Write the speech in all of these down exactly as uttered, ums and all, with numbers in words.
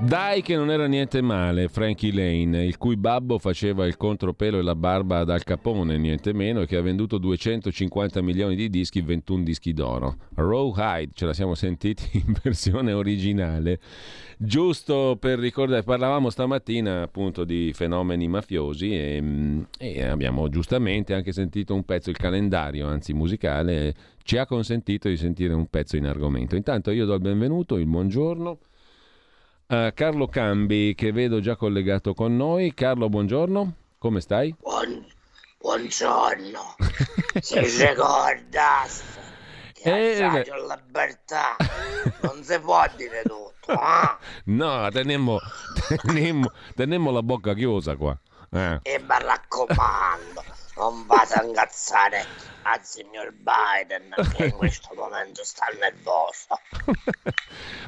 Dai che non era niente male, Frankie Laine, il cui babbo faceva il contropelo e la barba ad Al Capone, niente meno, e che ha venduto duecentocinquanta milioni di dischi, ventuno dischi d'oro. Rawhide, ce la siamo sentiti in versione originale. Giusto per ricordare, parlavamo stamattina appunto di fenomeni mafiosi e, e abbiamo giustamente anche sentito un pezzo, il calendario, anzi musicale, ci ha consentito di sentire un pezzo in argomento. Intanto io do il benvenuto, il buongiorno Uh, Carlo Cambi, che vedo già collegato con noi. Carlo, buongiorno, come stai? Buon... Buongiorno. Se ricordasse che eh, ha eh, libertà, non si può dire tutto. Ah? No, teniamo, teniamo, teniamo la bocca chiusa qua. Eh. E mi raccomando, non vado a ingazzare al signor Biden, che in questo momento sta nervoso.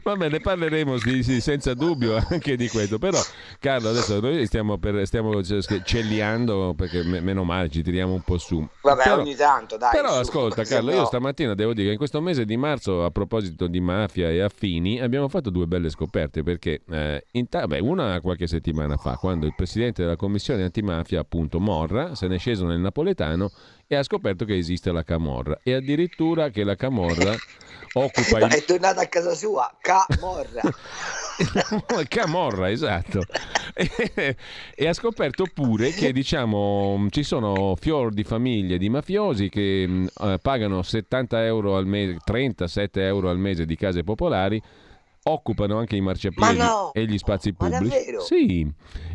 Va bene, parleremo sì, sì, senza dubbio anche di questo. Però, Carlo, adesso noi stiamo, per, stiamo celliando, perché meno male ci tiriamo un po' su. Vabbè, però, ogni tanto, dai. Però, su, ascolta, Carlo, no. Io stamattina devo dire che in questo mese di marzo, a proposito di mafia e affini, abbiamo fatto due belle scoperte. Perché eh, in ta- beh, una qualche settimana fa, quando il presidente della commissione antimafia, appunto Morra, se ne è sceso nel napoletano e ha scoperto che esiste la camorra, e addirittura che la camorra occupa il... È tornata a casa sua, camorra. Camorra, esatto. E, e ha scoperto pure che, diciamo, ci sono fior di famiglie di mafiosi che eh, pagano settanta euro al mese, trentasette euro al mese di case popolari, occupano anche i marciapiedi no! e gli spazi pubblici. Sì.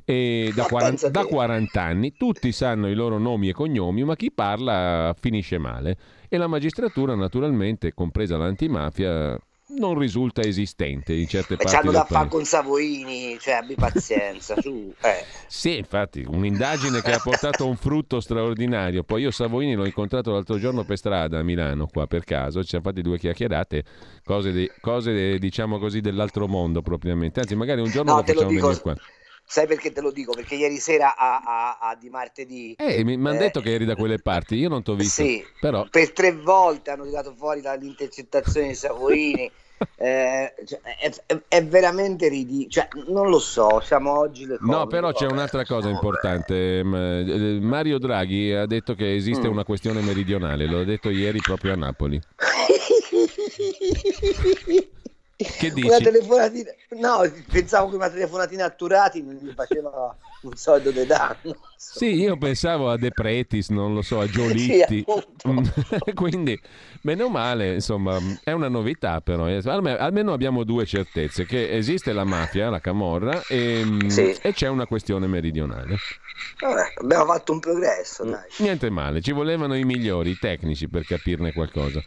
E da, quaranta, da quaranta anni tutti sanno i loro nomi e cognomi, ma chi parla finisce male, e la magistratura, naturalmente, compresa l'antimafia, non risulta esistente in certe parti. C'hanno da fare con Savoini, cioè abbi pazienza, su. Eh. Sì, infatti, un'indagine che ha portato un frutto straordinario. Poi io Savoini l'ho incontrato l'altro giorno per strada a Milano, qua per caso, ci siamo fatti due chiacchierate, cose, de, cose de, diciamo così, dell'altro mondo propriamente. Anzi, magari un giorno no, lo facciamo dico... venire qua. Sai perché te lo dico? Perché ieri sera a, a, a di martedì eh, mi hanno eh, detto che eri da quelle parti, io non t'ho visto. Sì, però per tre volte hanno tirato fuori l'intercettazione di Savoini. Eh, cioè, è, è veramente ridicolo, cioè, non lo so, siamo oggi le cose, no, però c'è un'altra cosa importante. Mario Draghi ha detto che esiste mm. una questione meridionale, l'ho detto ieri proprio a Napoli. Che dici? Una telefonatina... No, pensavo che una telefonatina a Turati mi faceva un soldo di danno. So. Sì, io pensavo a De Pretis, non lo so, a Giolitti. Sì, quindi, meno male, insomma, è una novità però. Almeno abbiamo due certezze, che esiste la mafia, la camorra, e, sì. e c'è una questione meridionale. Vabbè, abbiamo fatto un progresso, dai. Niente male, ci volevano i migliori, i tecnici, per capirne qualcosa.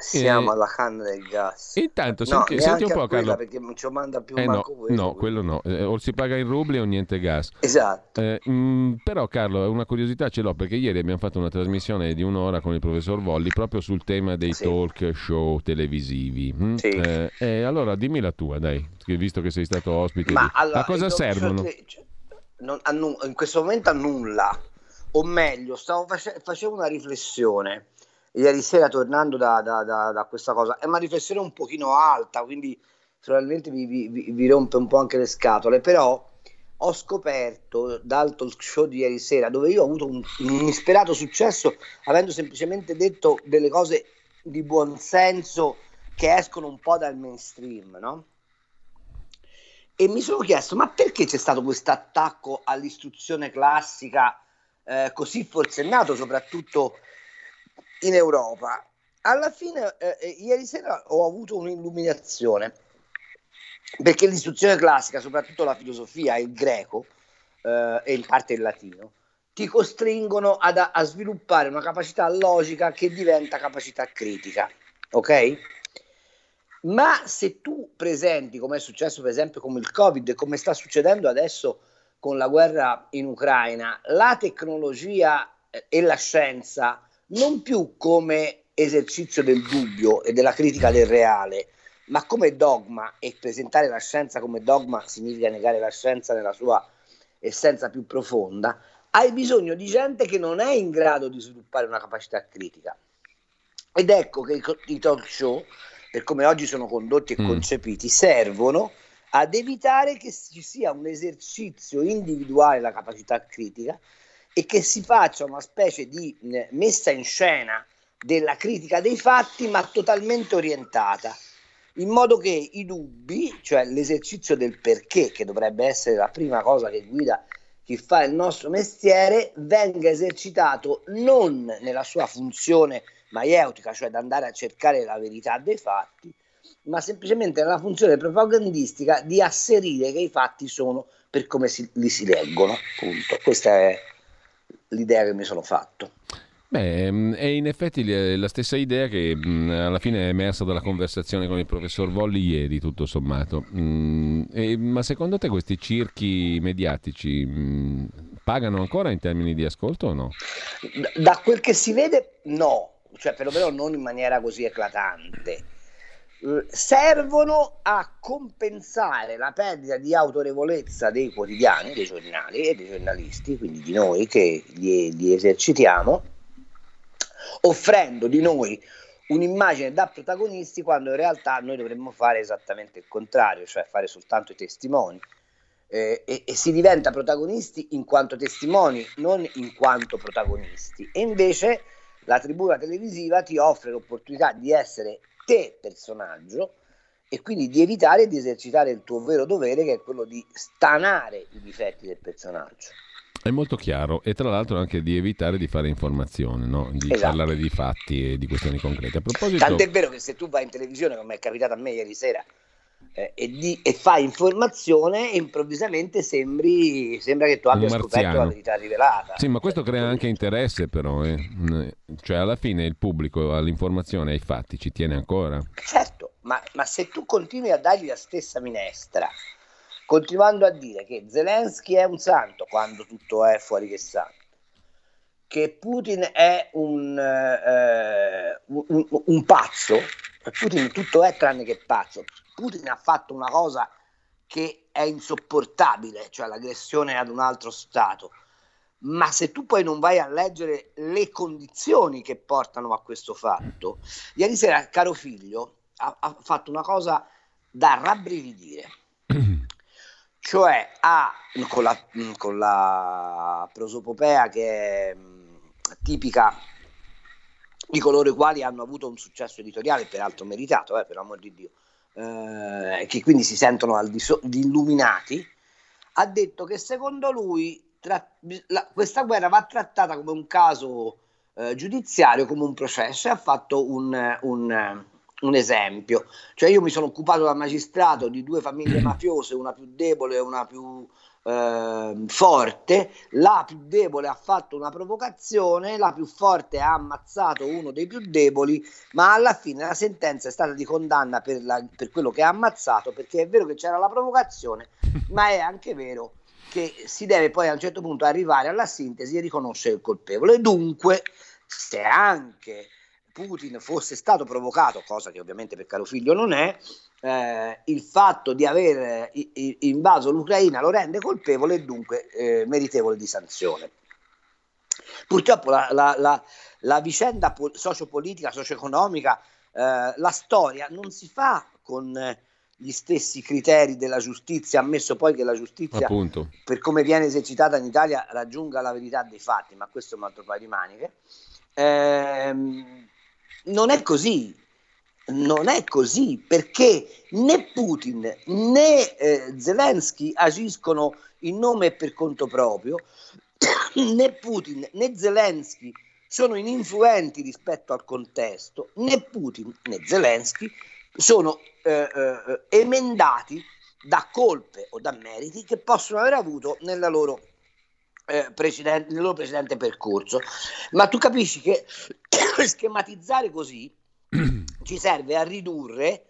Siamo eh, alla canna del gas. Intanto senti, no, senti un po' Carlo, perché non ci manda più eh, manco no, quello. No, quello no, eh, o si paga in rubli o niente gas. Esatto. Eh, mh, però Carlo, una curiosità ce l'ho, perché ieri abbiamo fatto una trasmissione di un'ora con il professor Volli proprio sul tema dei sì. talk show televisivi. Mm? Sì. Eh, eh, allora dimmi la tua, dai, visto che sei stato ospite. Ma di... allora, a cosa servono? Te... Cioè, non, nu... in questo momento a nulla. O meglio, stavo face... facevo una riflessione ieri sera tornando da, da, da, da questa cosa. È una riflessione un pochino alta, quindi probabilmente vi, vi, vi rompe un po' anche le scatole, però ho scoperto dal talk show di ieri sera, dove io ho avuto un, un insperato successo avendo semplicemente detto delle cose di buon senso che escono un po' dal mainstream, no? E mi sono chiesto, ma perché c'è stato questo attacco all'istruzione classica eh, così forsennato, soprattutto in Europa? Alla fine eh, ieri sera ho avuto un'illuminazione, perché l'istruzione classica, soprattutto la filosofia, il greco eh, e in parte il latino, ti costringono ad, a sviluppare una capacità logica che diventa capacità critica, ok? Ma se tu presenti, come è successo per esempio con il Covid e come sta succedendo adesso con la guerra in Ucraina, la tecnologia e la scienza non più come esercizio del dubbio e della critica del reale, ma come dogma, e presentare la scienza come dogma significa negare la scienza nella sua essenza più profonda, hai bisogno di gente che non è in grado di sviluppare una capacità critica. Ed ecco che i talk show, per come oggi sono condotti e concepiti, mm. servono ad evitare che ci sia un esercizio individuale della capacità critica e che si faccia una specie di messa in scena della critica dei fatti, ma totalmente orientata, in modo che i dubbi, cioè l'esercizio del perché, che dovrebbe essere la prima cosa che guida chi fa il nostro mestiere, venga esercitato non nella sua funzione maieutica, cioè ad andare a cercare la verità dei fatti, ma semplicemente nella funzione propagandistica di asserire che i fatti sono per come si, li si leggono, appunto. Questa è l'idea che mi sono fatto. Beh, è in effetti la stessa idea che alla fine è emersa dalla conversazione con il professor Volli ieri, tutto sommato. E, ma secondo te questi circhi mediatici pagano ancora in termini di ascolto o no? Da quel che si vede, no. Cioè, perlomeno non in maniera così eclatante. Servono a compensare la perdita di autorevolezza dei quotidiani, dei giornali e dei giornalisti, quindi di noi che li, li esercitiamo, offrendo di noi un'immagine da protagonisti quando in realtà noi dovremmo fare esattamente il contrario, cioè fare soltanto i testimoni, eh, e, e si diventa protagonisti in quanto testimoni, non in quanto protagonisti. E invece la tribuna televisiva ti offre l'opportunità di essere te personaggio e quindi di evitare di esercitare il tuo vero dovere, che è quello di stanare i difetti del personaggio. È molto chiaro, e tra l'altro anche di evitare di fare informazione, no? Di esatto. parlare di fatti e di questioni concrete. A proposito... Tant'è vero che se tu vai in televisione, come è capitato a me ieri sera, eh, e, di, e fai informazione, improvvisamente sembri sembra che tu abbia scoperto la verità rivelata. Sì, ma questo crea anche interesse, però. Eh. Cioè alla fine il pubblico all'informazione, ai fatti, ci tiene ancora. Certo, ma, ma se tu continui a dargli la stessa minestra, continuando a dire che Zelensky è un santo quando tutto è fuori che santo, che Putin è un, eh, un, un pazzo, Putin tutto è tranne che pazzo, Putin ha fatto una cosa che è insopportabile, cioè l'aggressione ad un altro stato, ma se tu poi non vai a leggere le condizioni che portano a questo fatto, ieri sera caro figlio ha, ha fatto una cosa da rabbrividire. Cioè, ha, con la, con la prosopopea che è tipica di coloro i quali hanno avuto un successo editoriale, peraltro meritato, eh, per amor di Dio, eh, che quindi si sentono al di so- di illuminati, ha detto che secondo lui tra- la, questa guerra va trattata come un caso eh, giudiziario, come un processo, e ha fatto un... un un esempio, cioè io mi sono occupato da magistrato di due famiglie mafiose, una più debole e una più eh, forte, la più debole ha fatto una provocazione, la più forte ha ammazzato uno dei più deboli, ma alla fine la sentenza è stata di condanna per, la, per quello che ha ammazzato, perché è vero che c'era la provocazione, ma è anche vero che si deve poi a un certo punto arrivare alla sintesi e riconoscere il colpevole. E dunque, se anche Putin fosse stato provocato, cosa che ovviamente per caro figlio non è, eh, il fatto di aver i, i, invaso l'Ucraina lo rende colpevole e dunque eh, meritevole di sanzione. Purtroppo la, la, la, la vicenda po- sociopolitica, socio-economica, eh, la storia non si fa con eh, gli stessi criteri della giustizia, ammesso poi che la giustizia, appunto, per come viene esercitata in Italia raggiunga la verità dei fatti, ma questo è un altro paio di maniche. Ehm, Non è così, non è così, perché né Putin né eh, Zelensky agiscono in nome e per conto proprio, né Putin né Zelensky sono ininfluenti rispetto al contesto, né Putin né Zelensky sono eh, eh, emendati da colpe o da meriti che possono aver avuto nella loro eh, precedente, nel loro precedente percorso. Ma tu capisci che schematizzare così ci serve a ridurre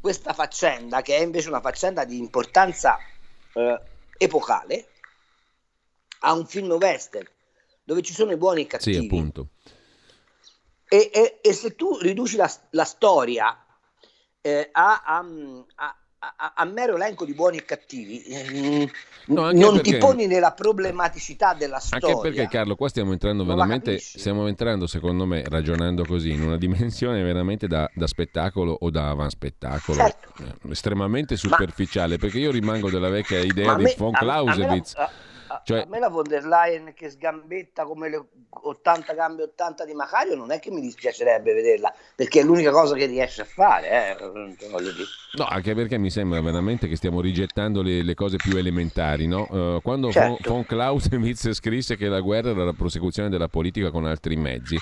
questa faccenda, che è invece una faccenda di importanza eh, epocale, a un film western dove ci sono i buoni e i cattivi. Sì, appunto. E, e, e se tu riduci la, la storia eh, a, a, a A, a mero elenco di buoni e cattivi, no, non perché, ti poni nella problematicità della storia. Anche perché, Carlo, qua stiamo entrando non veramente stiamo entrando, secondo me, ragionando così, in una dimensione veramente da, da spettacolo o da avanspettacolo, certo, eh, estremamente superficiale, ma, perché io rimango della vecchia idea me, di von Clausewitz. A, a me la, a, cioè, a me la von der Leyen che sgambetta come le ottanta gambe ottanta di Macario non è che mi dispiacerebbe vederla, perché è l'unica cosa che riesce a fare, eh, voglio dire. No, anche perché mi sembra veramente che stiamo rigettando le, le cose più elementari, no? Uh, quando certo. von, von Clausewitz scrisse che la guerra era la prosecuzione della politica con altri mezzi,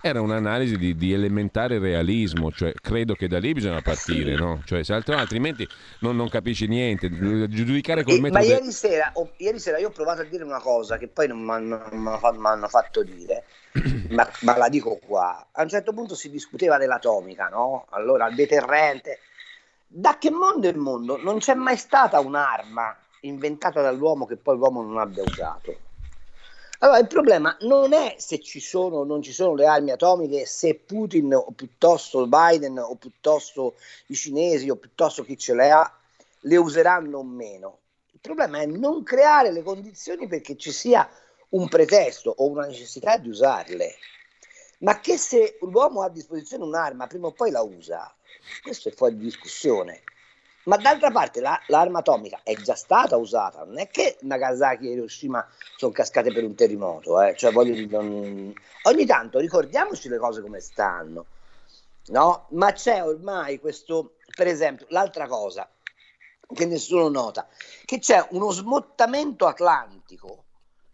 era un'analisi di, di elementare realismo, cioè credo che da lì bisogna partire, no? Cioè, se altro, altrimenti non, non capisci niente, giudicare col e, metodo... Ma ieri sera, oh, ieri sera io ho provato a dire una cosa che poi non mi hanno fatto dire, ma, ma la dico qua. A un certo punto si discuteva dell'atomica, no? Allora, il deterrente... Da che mondo è il mondo? Non c'è mai stata un'arma inventata dall'uomo che poi l'uomo non abbia usato. Allora il problema non è se ci sono o non ci sono le armi atomiche, se Putin o piuttosto Biden o piuttosto i cinesi o piuttosto chi ce le ha le useranno o meno. Il problema è non creare le condizioni perché ci sia un pretesto o una necessità di usarle. Ma che se l'uomo ha a disposizione un'arma prima o poi la usa, questo è fuori discussione. Ma d'altra parte la, l'arma atomica è già stata usata, non è che Nagasaki e Hiroshima sono cascate per un terremoto, eh? Cioè, voglio dire, non... ogni tanto ricordiamoci le cose come stanno, no? Ma c'è ormai questo, per esempio, l'altra cosa che nessuno nota, che c'è uno smottamento atlantico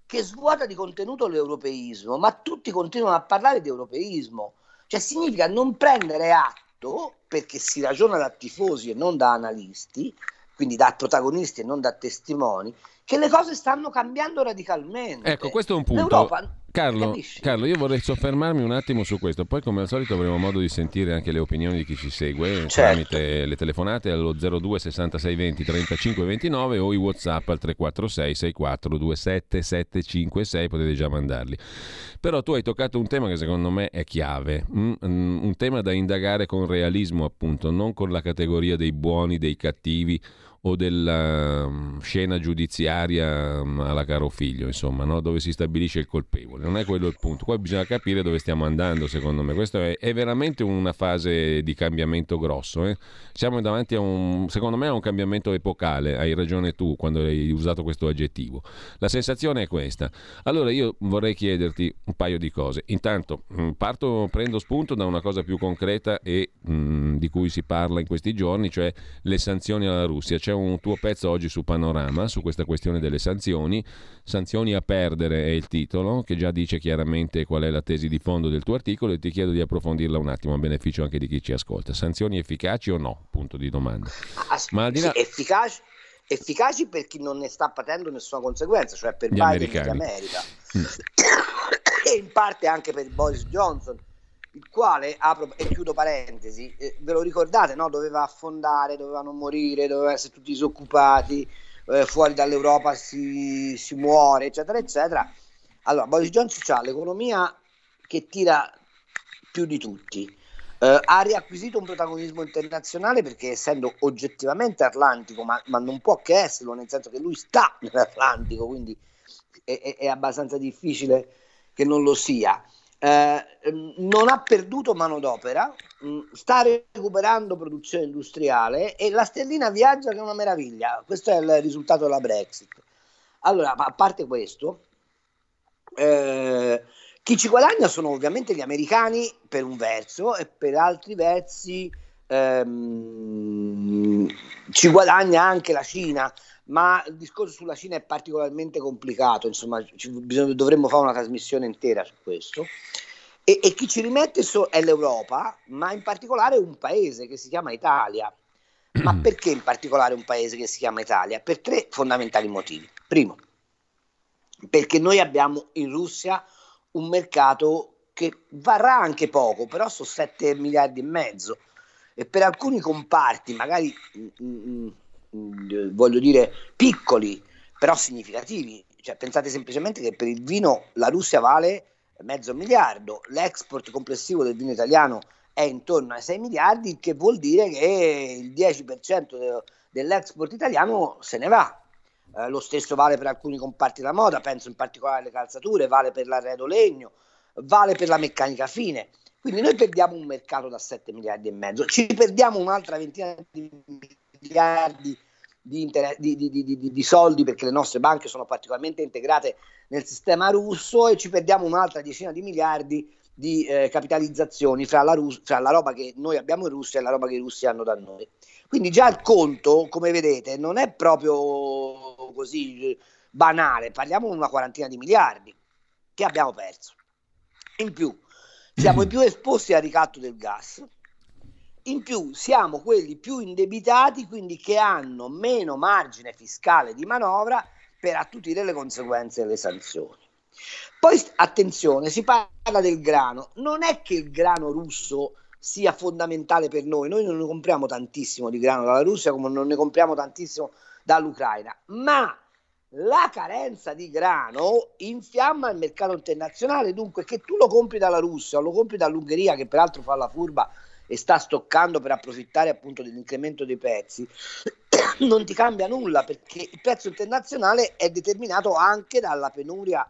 che svuota di contenuto l'europeismo, ma tutti continuano a parlare di europeismo, cioè significa non prendere atto, perché si ragiona da tifosi e non da analisti, quindi da protagonisti e non da testimoni, che le cose stanno cambiando radicalmente. Ecco, questo è un punto. L'Europa... Carlo, Carlo, io vorrei soffermarmi un attimo su questo, poi come al solito avremo modo di sentire anche le opinioni di chi ci segue, certo, tramite le telefonate allo zero due sessantasei venti trentacinque ventinove o i WhatsApp al tre quattro sei sei quattro due sette sette cinque sei, potete già mandarli. Però tu hai toccato un tema che secondo me è chiave, un tema da indagare con realismo, appunto, non con la categoria dei buoni, dei cattivi o della scena giudiziaria alla Caro Figlio, insomma, no? Dove si stabilisce il colpevole. Non è quello il punto. Qua bisogna capire dove stiamo andando, secondo me. Questa è, è veramente una fase di cambiamento grosso. Eh? Siamo davanti a un, secondo me, a un cambiamento epocale. Hai ragione tu quando hai usato questo aggettivo. La sensazione è questa. Allora io vorrei chiederti un paio di cose. Intanto parto, prendo spunto da una cosa più concreta e mh, di cui si parla in questi giorni, cioè le sanzioni alla Russia. C'è un tuo pezzo oggi su Panorama su questa questione delle sanzioni. Sanzioni a perdere è il titolo, che già dice chiaramente qual è la tesi di fondo del tuo articolo, e ti chiedo di approfondirla un attimo a beneficio anche di chi ci ascolta. Sanzioni efficaci o no? Punto di domanda. As- Ma al di là... sì, efficaci, efficaci per chi non ne sta patendo nessuna conseguenza, cioè per Biden e l'America, mm. e in parte anche per Boris Johnson, il quale, apro e chiudo parentesi, eh, ve lo ricordate, no? Doveva affondare, dovevano morire, dovevano essere tutti disoccupati, eh, fuori dall'Europa si, si muore, eccetera, eccetera. Allora, Boris Johnson ha l'economia che tira più di tutti, eh, ha riacquisito un protagonismo internazionale perché, essendo oggettivamente atlantico, ma, ma non può che esserlo, nel senso che lui sta nell'Atlantico, quindi è, è, è abbastanza difficile che non lo sia. Eh, non ha perduto manodopera, mh, sta recuperando produzione industriale e la sterlina viaggia che è una meraviglia. Questo è il risultato della Brexit. Allora, a parte questo, eh, chi ci guadagna sono ovviamente gli americani per un verso, e per altri versi ehm, ci guadagna anche la Cina. Ma il discorso sulla Cina è particolarmente complicato, insomma, ci, bisog- dovremmo fare una trasmissione intera su questo. E, e chi ci rimette so- è l'Europa, ma in particolare un paese che si chiama Italia. Ma perché in particolare un paese che si chiama Italia? Per tre fondamentali motivi. Primo, perché noi abbiamo in Russia un mercato che varrà anche poco, però sono sette miliardi e mezzo, e per alcuni comparti magari mh, mh, mh, voglio dire piccoli però significativi, cioè pensate semplicemente che per il vino la Russia vale mezzo miliardo, l'export complessivo del vino italiano è intorno ai sei miliardi, che vuol dire che il dieci per cento de- dell'export italiano se ne va. Eh, lo stesso vale per alcuni comparti della moda, penso in particolare alle calzature, vale per l'arredo legno, vale per la meccanica fine. Quindi noi perdiamo un mercato da sette miliardi e mezzo, ci perdiamo un'altra ventina di miliardi di, inter- di, di, di, di, di soldi perché le nostre banche sono particolarmente integrate nel sistema russo, e ci perdiamo un'altra decina di miliardi di eh, capitalizzazioni fra la, Rus- fra la roba che noi abbiamo in Russia e la roba che i russi hanno da noi. Quindi già il conto, come vedete, non è proprio così banale, parliamo di una quarantina di miliardi che abbiamo perso. In più siamo i più esposti al ricatto del gas, in più siamo quelli più indebitati, quindi che hanno meno margine fiscale di manovra per attutire le conseguenze delle sanzioni. Poi attenzione, si parla del grano, non è che il grano russo sia fondamentale per noi, noi non ne compriamo tantissimo di grano dalla Russia come non ne compriamo tantissimo dall'Ucraina, ma la carenza di grano infiamma il mercato internazionale, dunque che tu lo compri dalla Russia o lo compri dall'Ungheria, che peraltro fa la furba e sta stoccando per approfittare appunto dell'incremento dei prezzi, non ti cambia nulla, perché il prezzo internazionale è determinato anche dalla penuria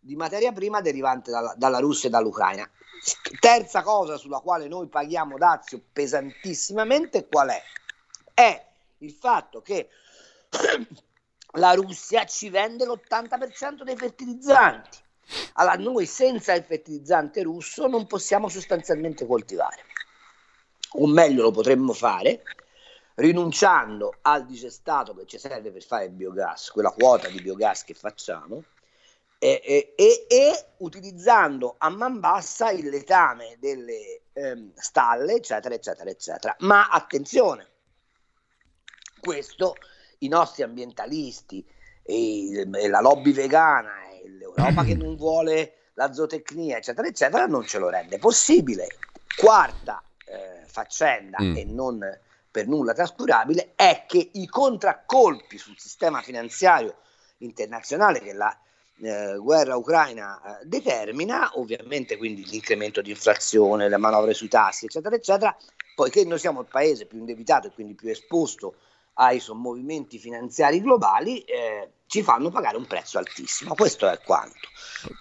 di materia prima derivante dalla, dalla Russia e dall'Ucraina. Terza cosa sulla quale noi paghiamo dazio pesantissimamente qual è? È il fatto che la Russia ci vende l'ottanta per cento dei fertilizzanti. Allora noi senza il fertilizzante russo non possiamo sostanzialmente coltivare, o meglio lo potremmo fare rinunciando al digestato che ci serve per fare il biogas, quella quota di biogas che facciamo, E, e, e, e utilizzando a man bassa il letame delle ehm, stalle, eccetera, eccetera, eccetera. Ma attenzione, questo i nostri ambientalisti e, e la lobby vegana e l'Europa che non vuole la zootecnia, eccetera, eccetera, non ce lo rende possibile. Quarta eh, faccenda mm. e non per nulla trascurabile è che i contraccolpi sul sistema finanziario internazionale che la Eh, guerra ucraina eh, determina, ovviamente, quindi l'incremento di inflazione, le manovre sui tassi, eccetera eccetera, poiché noi siamo il paese più indebitato e quindi più esposto ai sommovimenti finanziari globali, eh, ci fanno pagare un prezzo altissimo. Questo è quanto.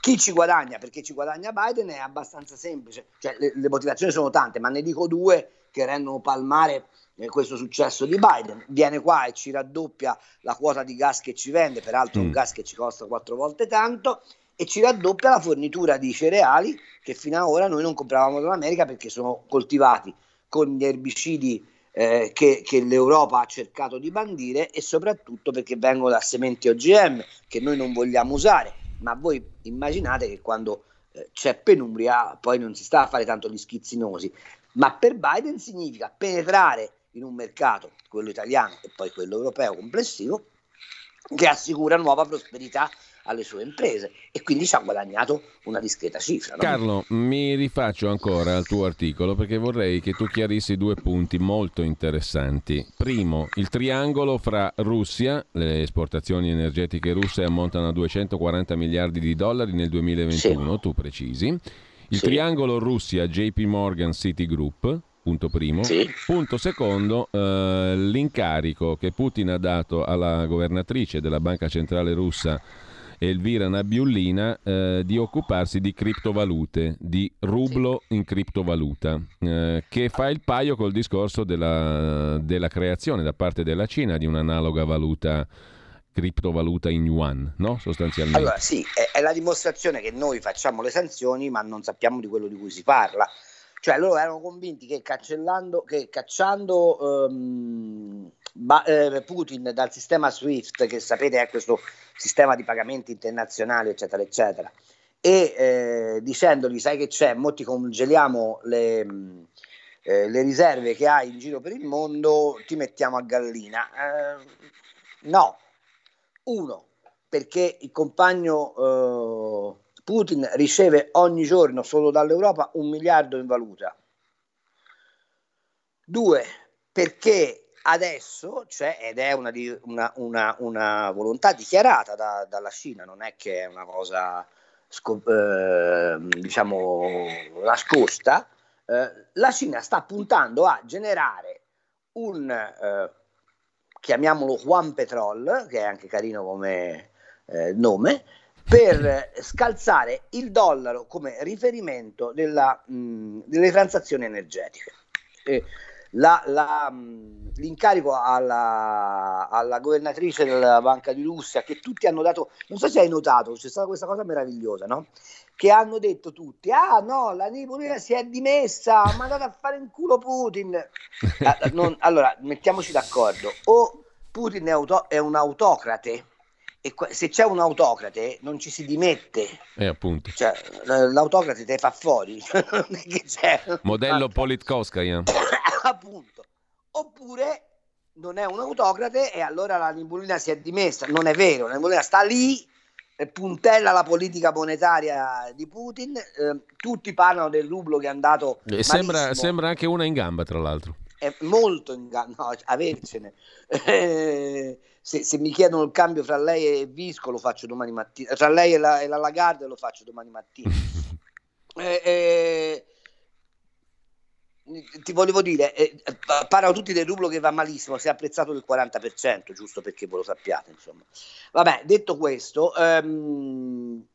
Chi ci guadagna, perché ci guadagna Biden, è abbastanza semplice, cioè le, le motivazioni sono tante, ma ne dico due che rendono palmare questo successo di Biden. Viene qua e ci raddoppia la quota di gas che ci vende, peraltro mm. un gas che ci costa quattro volte tanto, e ci raddoppia la fornitura di cereali che fino ad ora noi non compravamo dall'America perché sono coltivati con gli erbicidi eh, che, che l'Europa ha cercato di bandire, e soprattutto perché vengono da sementi O G M che noi non vogliamo usare. Ma voi immaginate che quando eh, c'è penuria poi non si sta a fare tanto gli schizzinosi, ma per Biden significa penetrare in un mercato, quello italiano e poi quello europeo complessivo, che assicura nuova prosperità alle sue imprese, e quindi ci ha guadagnato una discreta cifra, no? Carlo, mi rifaccio ancora al tuo articolo perché vorrei che tu chiarissi due punti molto interessanti. Primo, il triangolo fra Russia, le esportazioni energetiche russe ammontano a duecentoquaranta miliardi di dollari nel duemilaventuno, sì. tu precisi, il sì. triangolo Russia, J P Morgan, Citigroup. Punto primo. Sì. Punto secondo, eh, l'incarico che Putin ha dato alla governatrice della Banca Centrale Russa, Elvira Nabiullina, eh, di occuparsi di criptovalute, di rublo sì. in criptovaluta, eh, che fa il paio col discorso della, della creazione da parte della Cina di un'analoga valuta, criptovaluta in yuan, no? Sostanzialmente. Allora sì, è, è la dimostrazione che noi facciamo le sanzioni ma non sappiamo di quello di cui si parla. Cioè loro erano convinti che cancellando, che cacciando um, ba- eh, Putin dal sistema SWIFT, che sapete è questo sistema di pagamenti internazionali, eccetera eccetera, e eh, dicendogli sai che c'è, mo ti congeliamo le, mh, eh, le riserve che hai in giro per il mondo, ti mettiamo a gallina, eh, no. Uno, perché il compagno eh, Putin riceve ogni giorno solo dall'Europa un miliardo in valuta. Due, perché adesso, cioè, ed è una, una, una, una volontà dichiarata da, dalla Cina, non è che è una cosa scop- eh, diciamo nascosta, eh, la Cina sta puntando a generare un, eh, chiamiamolo Juan Petrol, che è anche carino come eh, nome, per scalzare il dollaro come riferimento della, mh, delle transazioni energetiche. E, La, la, l'incarico alla, alla governatrice della Banca di Russia, che tutti hanno dato, non so se hai notato, c'è stata questa cosa meravigliosa, no? Che hanno detto tutti: ah no, la Nabiullina si è dimessa, ha mandato a fare in culo Putin. Ah, non, allora mettiamoci d'accordo, o Putin è, auto, è un autocrate, e se c'è un autocrate non ci si dimette, eh, appunto. Cioè, l'autocrate te fa fuori c'è, modello Politkovskaya appunto, oppure non è un autocrate e allora la Nabiullina si è dimessa. Non è vero, la Nabiullina sta lì, puntella la politica monetaria di Putin, eh, tutti parlano del rublo che è andato e sembra, sembra anche una in gamba, tra l'altro è molto in gamba, no, avercene eh, se, se mi chiedono il cambio fra lei e Visco lo faccio domani mattina, tra lei e la, e la Lagarde lo faccio domani mattina. eh, eh, Ti volevo dire, eh, parlano tutti del rublo che va malissimo, si è apprezzato del quaranta per cento, giusto perché voi lo sappiate, insomma. Vabbè, detto questo, ehm,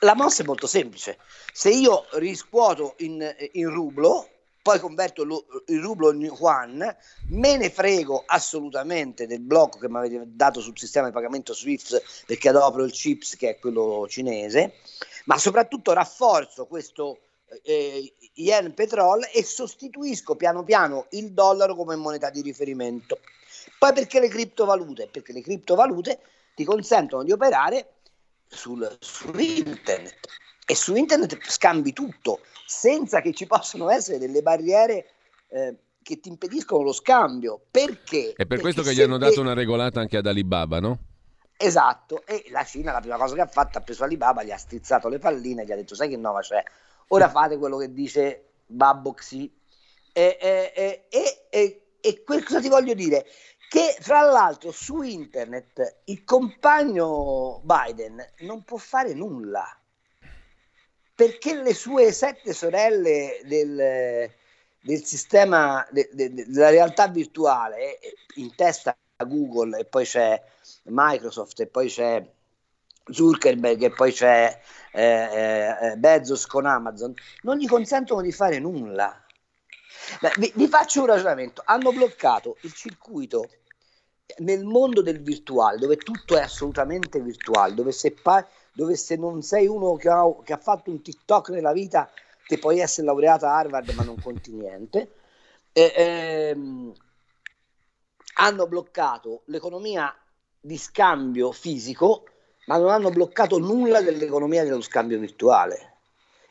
la mossa è molto semplice. Se io riscuoto in, in rublo, poi converto lo, il rublo in yuan, me ne frego assolutamente del blocco che mi avete dato sul sistema di pagamento SWIFT, perché adopero il C I P S, che è quello cinese, ma soprattutto rafforzo questo Eh, yen petrol e sostituisco piano piano il dollaro come moneta di riferimento. Poi perché le criptovalute? Perché le criptovalute ti consentono di operare sul, su internet, e su internet scambi tutto senza che ci possano essere delle barriere eh, che ti impediscono lo scambio. Perché? È per perché questo che gli hanno dato una regolata anche ad Alibaba, no? Esatto, e la Cina la prima cosa che ha fatto, ha preso Alibaba, gli ha strizzato le palline, gli ha detto: sai che nova c'è? Ora fate quello che dice Babbo Xi. E, e, e, e, e, e quel cosa ti voglio dire? Che fra l'altro su internet il compagno Biden non può fare nulla, perché le sue sette sorelle del, del sistema, de, de, della realtà virtuale, in testa a Google, e poi c'è Microsoft, e poi c'è Zuckerberg, e poi c'è eh, eh, Bezos con Amazon, non gli consentono di fare nulla. Beh, vi, vi faccio un ragionamento: hanno bloccato il circuito nel mondo del virtuale, dove tutto è assolutamente virtuale, dove se, pa- dove se non sei uno che ha, che ha fatto un TikTok nella vita, che puoi essere laureato a Harvard ma non conti niente. E, ehm, hanno bloccato l'economia di scambio fisico, ma non hanno bloccato nulla dell'economia dello scambio virtuale.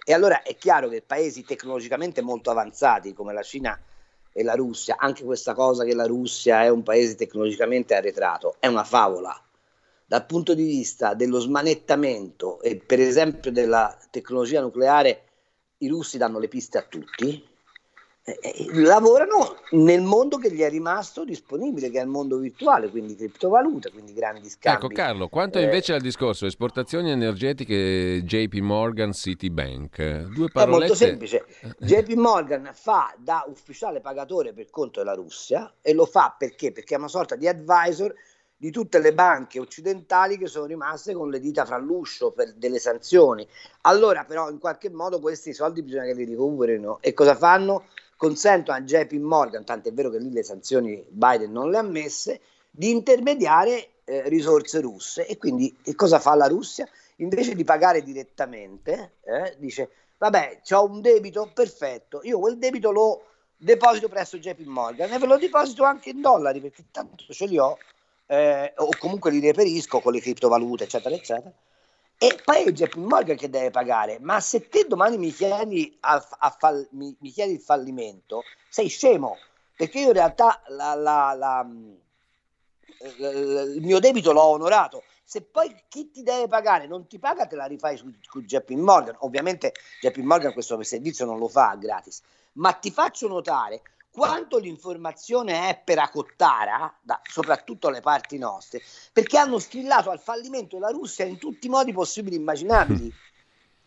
E allora è chiaro che paesi tecnologicamente molto avanzati come la Cina e la Russia, anche questa cosa che la Russia è un paese tecnologicamente arretrato, è una favola. Dal punto di vista dello smanettamento e per esempio della tecnologia nucleare, i russi danno le piste a tutti, e, e lavorano nel mondo che gli è rimasto disponibile, che è il mondo virtuale, quindi criptovaluta, quindi grandi scambi. Ecco Carlo, quanto eh, invece al discorso esportazioni energetiche J P Morgan, Citibank, due parolette. È molto semplice. J P Morgan fa da ufficiale pagatore per conto della Russia, e lo fa perché? Perché è una sorta di advisor di tutte le banche occidentali che sono rimaste con le dita fra l'uscio per delle sanzioni. Allora però in qualche modo questi soldi bisogna che li ricoverino, e cosa fanno? Consentono a J P Morgan, tant'è vero che lì le sanzioni Biden non le ha messe, di intermediare eh, risorse russe. E quindi che cosa fa la Russia? Invece di pagare direttamente, eh, dice: vabbè, c'ho un debito, perfetto, io quel debito lo deposito presso J P Morgan e ve lo deposito anche in dollari, perché tanto ce li ho, eh, o comunque li reperisco con le criptovalute, eccetera, eccetera. E poi è J P Morgan che deve pagare. Ma se te domani mi chiedi, a, a fall- mi, mi chiedi il fallimento, sei scemo, perché io in realtà la, la, la, la, il mio debito l'ho onorato. Se poi chi ti deve pagare non ti paga, te la rifai su, su J P Morgan. Ovviamente J P Morgan questo servizio non lo fa gratis, ma ti faccio notare quanto l'informazione è peracottara, da, soprattutto alle parti nostre, perché hanno strillato al fallimento la Russia in tutti i modi possibili e immaginabili. Mm.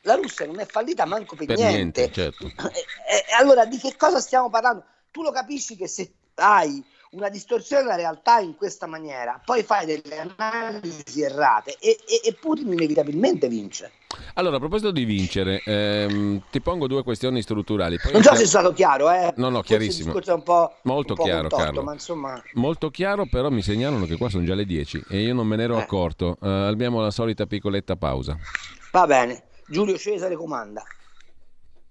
La Russia non è fallita manco per, per niente. niente certo. e, e, allora di che cosa stiamo parlando? Tu lo capisci che se hai una distorsione della realtà in questa maniera, poi fai delle analisi errate e, e, e Putin inevitabilmente vince. Allora, a proposito di vincere, ehm, ti pongo due questioni strutturali. Poi non so se è stato chiaro, eh? No, no, chiarissimo. Forse il discorso è un po', molto un po' chiaro, contorto, Carlo. Ma insomma... Molto chiaro, però mi segnalano che qua sono già le dieci e io non me ne ero eh. accorto. Uh, abbiamo la solita piccoletta pausa. Va bene. Giulio Cesare comanda.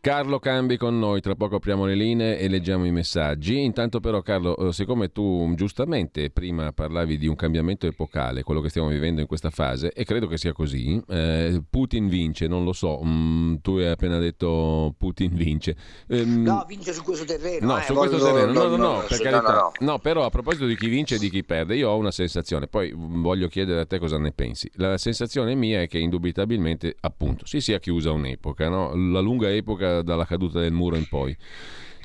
Carlo Cambi con noi, tra poco apriamo le linee e leggiamo i messaggi. Intanto però, Carlo, siccome tu giustamente prima parlavi di un cambiamento epocale, quello che stiamo vivendo in questa fase, e credo che sia così, eh, Putin vince, non lo so, mm, tu hai appena detto Putin vince. Ehm, no, vince su questo terreno. No, eh, su questo terreno, no, no, no, no, per carità. No, no. no, però a proposito di chi vince e di chi perde, io ho una sensazione, poi voglio chiedere a te cosa ne pensi. La sensazione mia è che indubitabilmente, appunto, si sia chiusa un'epoca, no? La lunga epoca dalla caduta del muro in poi.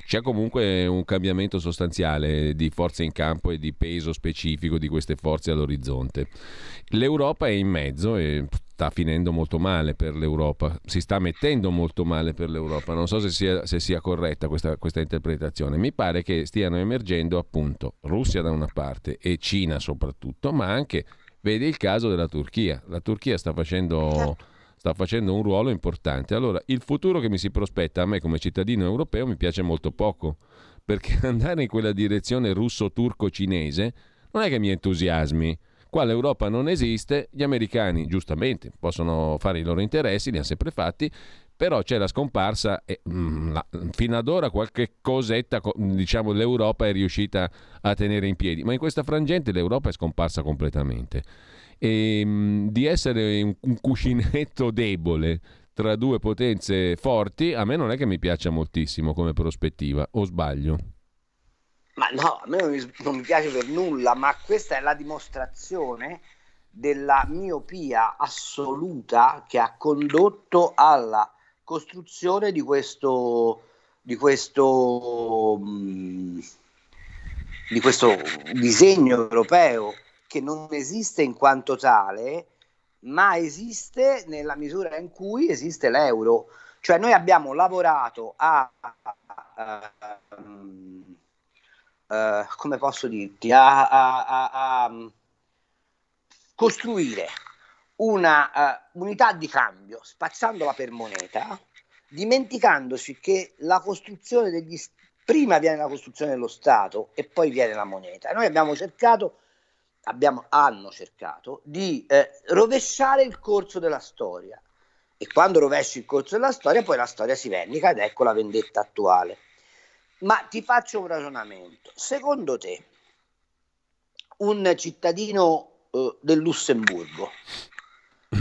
C'è comunque un cambiamento sostanziale di forze in campo e di peso specifico di queste forze all'orizzonte. L'Europa è in mezzo e sta finendo molto male per l'Europa, si sta mettendo molto male per l'Europa. Non so se sia, se sia corretta questa, questa interpretazione. Mi pare che stiano emergendo appunto Russia da una parte e Cina soprattutto, ma anche, vedi il caso della Turchia. La Turchia sta facendo... sta facendo un ruolo importante. Allora, il futuro che mi si prospetta a me come cittadino europeo mi piace molto poco, perché andare in quella direzione russo-turco-cinese non è che mi entusiasmi. Qua l'Europa non esiste, gli americani giustamente possono fare i loro interessi, li hanno sempre fatti, però c'è la scomparsa e mm, la, fino ad ora qualche cosetta, diciamo, l'Europa è riuscita a tenere in piedi, ma in questa frangente l'Europa è scomparsa completamente. E di essere un cuscinetto debole tra due potenze forti a me non è che mi piaccia moltissimo come prospettiva, o sbaglio? Ma no, a me non mi, non mi piace per nulla, ma questa è la dimostrazione della miopia assoluta che ha condotto alla costruzione di questo di questo di questo disegno europeo, che non esiste in quanto tale, ma esiste nella misura in cui esiste l'euro. Cioè noi abbiamo lavorato a, a, a um, uh, come posso dirti, a, a, a, a costruire una uh, unità di cambio, spacciandola per moneta, dimenticandoci che la costruzione degli prima viene la costruzione dello Stato e poi viene la moneta. Noi abbiamo cercato Abbiamo, hanno cercato di eh, rovesciare il corso della storia, e quando rovesci il corso della storia poi la storia si vendica, ed ecco la vendetta attuale. Ma ti faccio un ragionamento: secondo te un cittadino eh, del Lussemburgo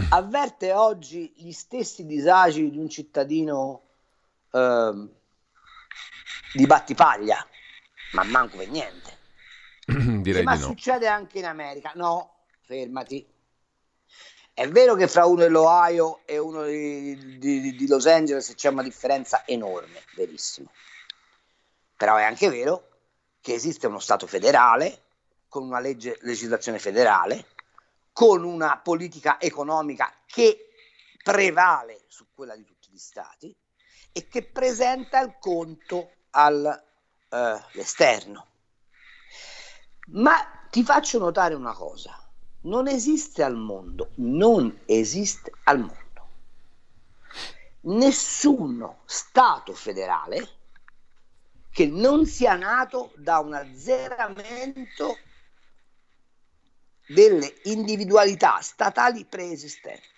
avverte oggi gli stessi disagi di un cittadino eh, di Battipaglia? Ma manco per niente. Direi ma di no. Succede anche in America. No, fermati. È vero che fra uno dell'Ohio e uno di, di, di Los Angeles c'è una differenza enorme, verissimo, però è anche vero che esiste uno Stato federale con una legge, legislazione federale, con una politica economica che prevale su quella di tutti gli Stati e che presenta il conto all'esterno. Eh, Ma ti faccio notare una cosa: non esiste al mondo, non esiste al mondo nessuno Stato federale che non sia nato da un azzeramento delle individualità statali preesistenti.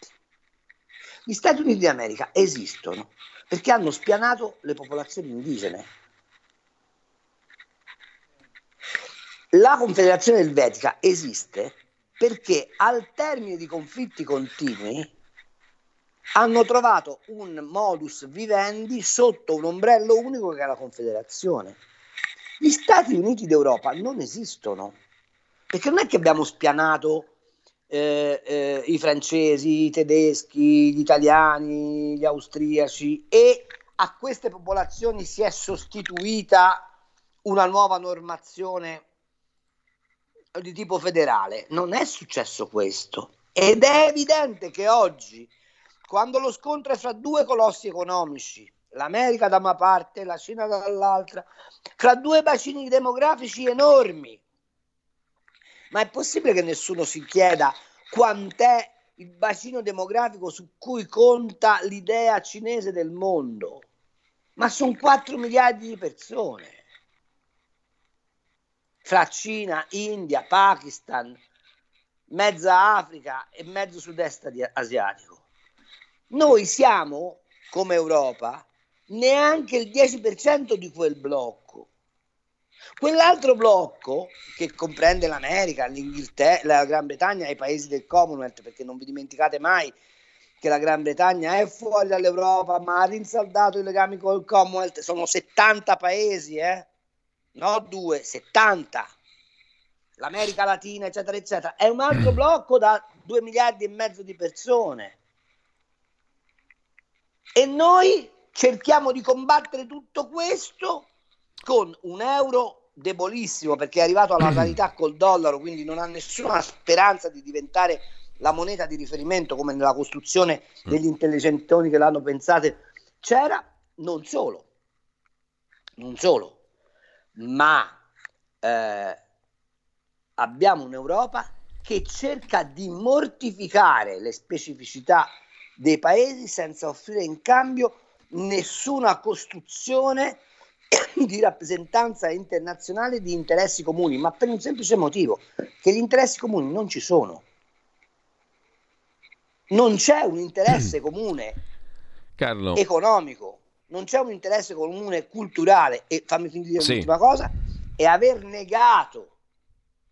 Gli Stati Uniti d'America esistono perché hanno spianato le popolazioni indigene. La Confederazione Elvetica esiste perché al termine di conflitti continui hanno trovato un modus vivendi sotto un ombrello unico che è la Confederazione. Gli Stati Uniti d'Europa non esistono perché non è che abbiamo spianato eh, eh, i francesi, i tedeschi, gli italiani, gli austriaci e a queste popolazioni si è sostituita una nuova normazione di tipo federale. Non è successo questo ed è evidente che oggi, quando lo scontro è fra due colossi economici, l'America da una parte, la Cina dall'altra, fra due bacini demografici enormi, ma è possibile che nessuno si chieda quant'è il bacino demografico su cui conta l'idea cinese del mondo? Ma sono quattro miliardi di persone, fra Cina, India, Pakistan, mezza Africa e mezzo sud-est asiatico. Noi siamo, come Europa, neanche il dieci per cento di quel blocco. Quell'altro blocco, che comprende l'America, l'Inghilterra, la Gran Bretagna e i paesi del Commonwealth, perché non vi dimenticate mai che la Gran Bretagna è fuori dall'Europa, ma ha rinsaldato i legami col Commonwealth, sono settanta paesi, eh? No, due, settanta. L'America Latina, eccetera, eccetera. È un altro blocco da due miliardi e mezzo di persone. E noi cerchiamo di combattere tutto questo con un euro debolissimo, perché è arrivato alla parità col dollaro, quindi non ha nessuna speranza di diventare la moneta di riferimento come nella costruzione degli intelligentoni che l'hanno pensate c'era. Non solo, non solo, ma eh, abbiamo un'Europa che cerca di mortificare le specificità dei paesi senza offrire in cambio nessuna costruzione di rappresentanza internazionale di interessi comuni, ma per un semplice motivo, che gli interessi comuni non ci sono. Non c'è un interesse comune, Carlo, economico, non c'è un interesse comune culturale. E fammi finire sì. L'ultima cosa è aver negato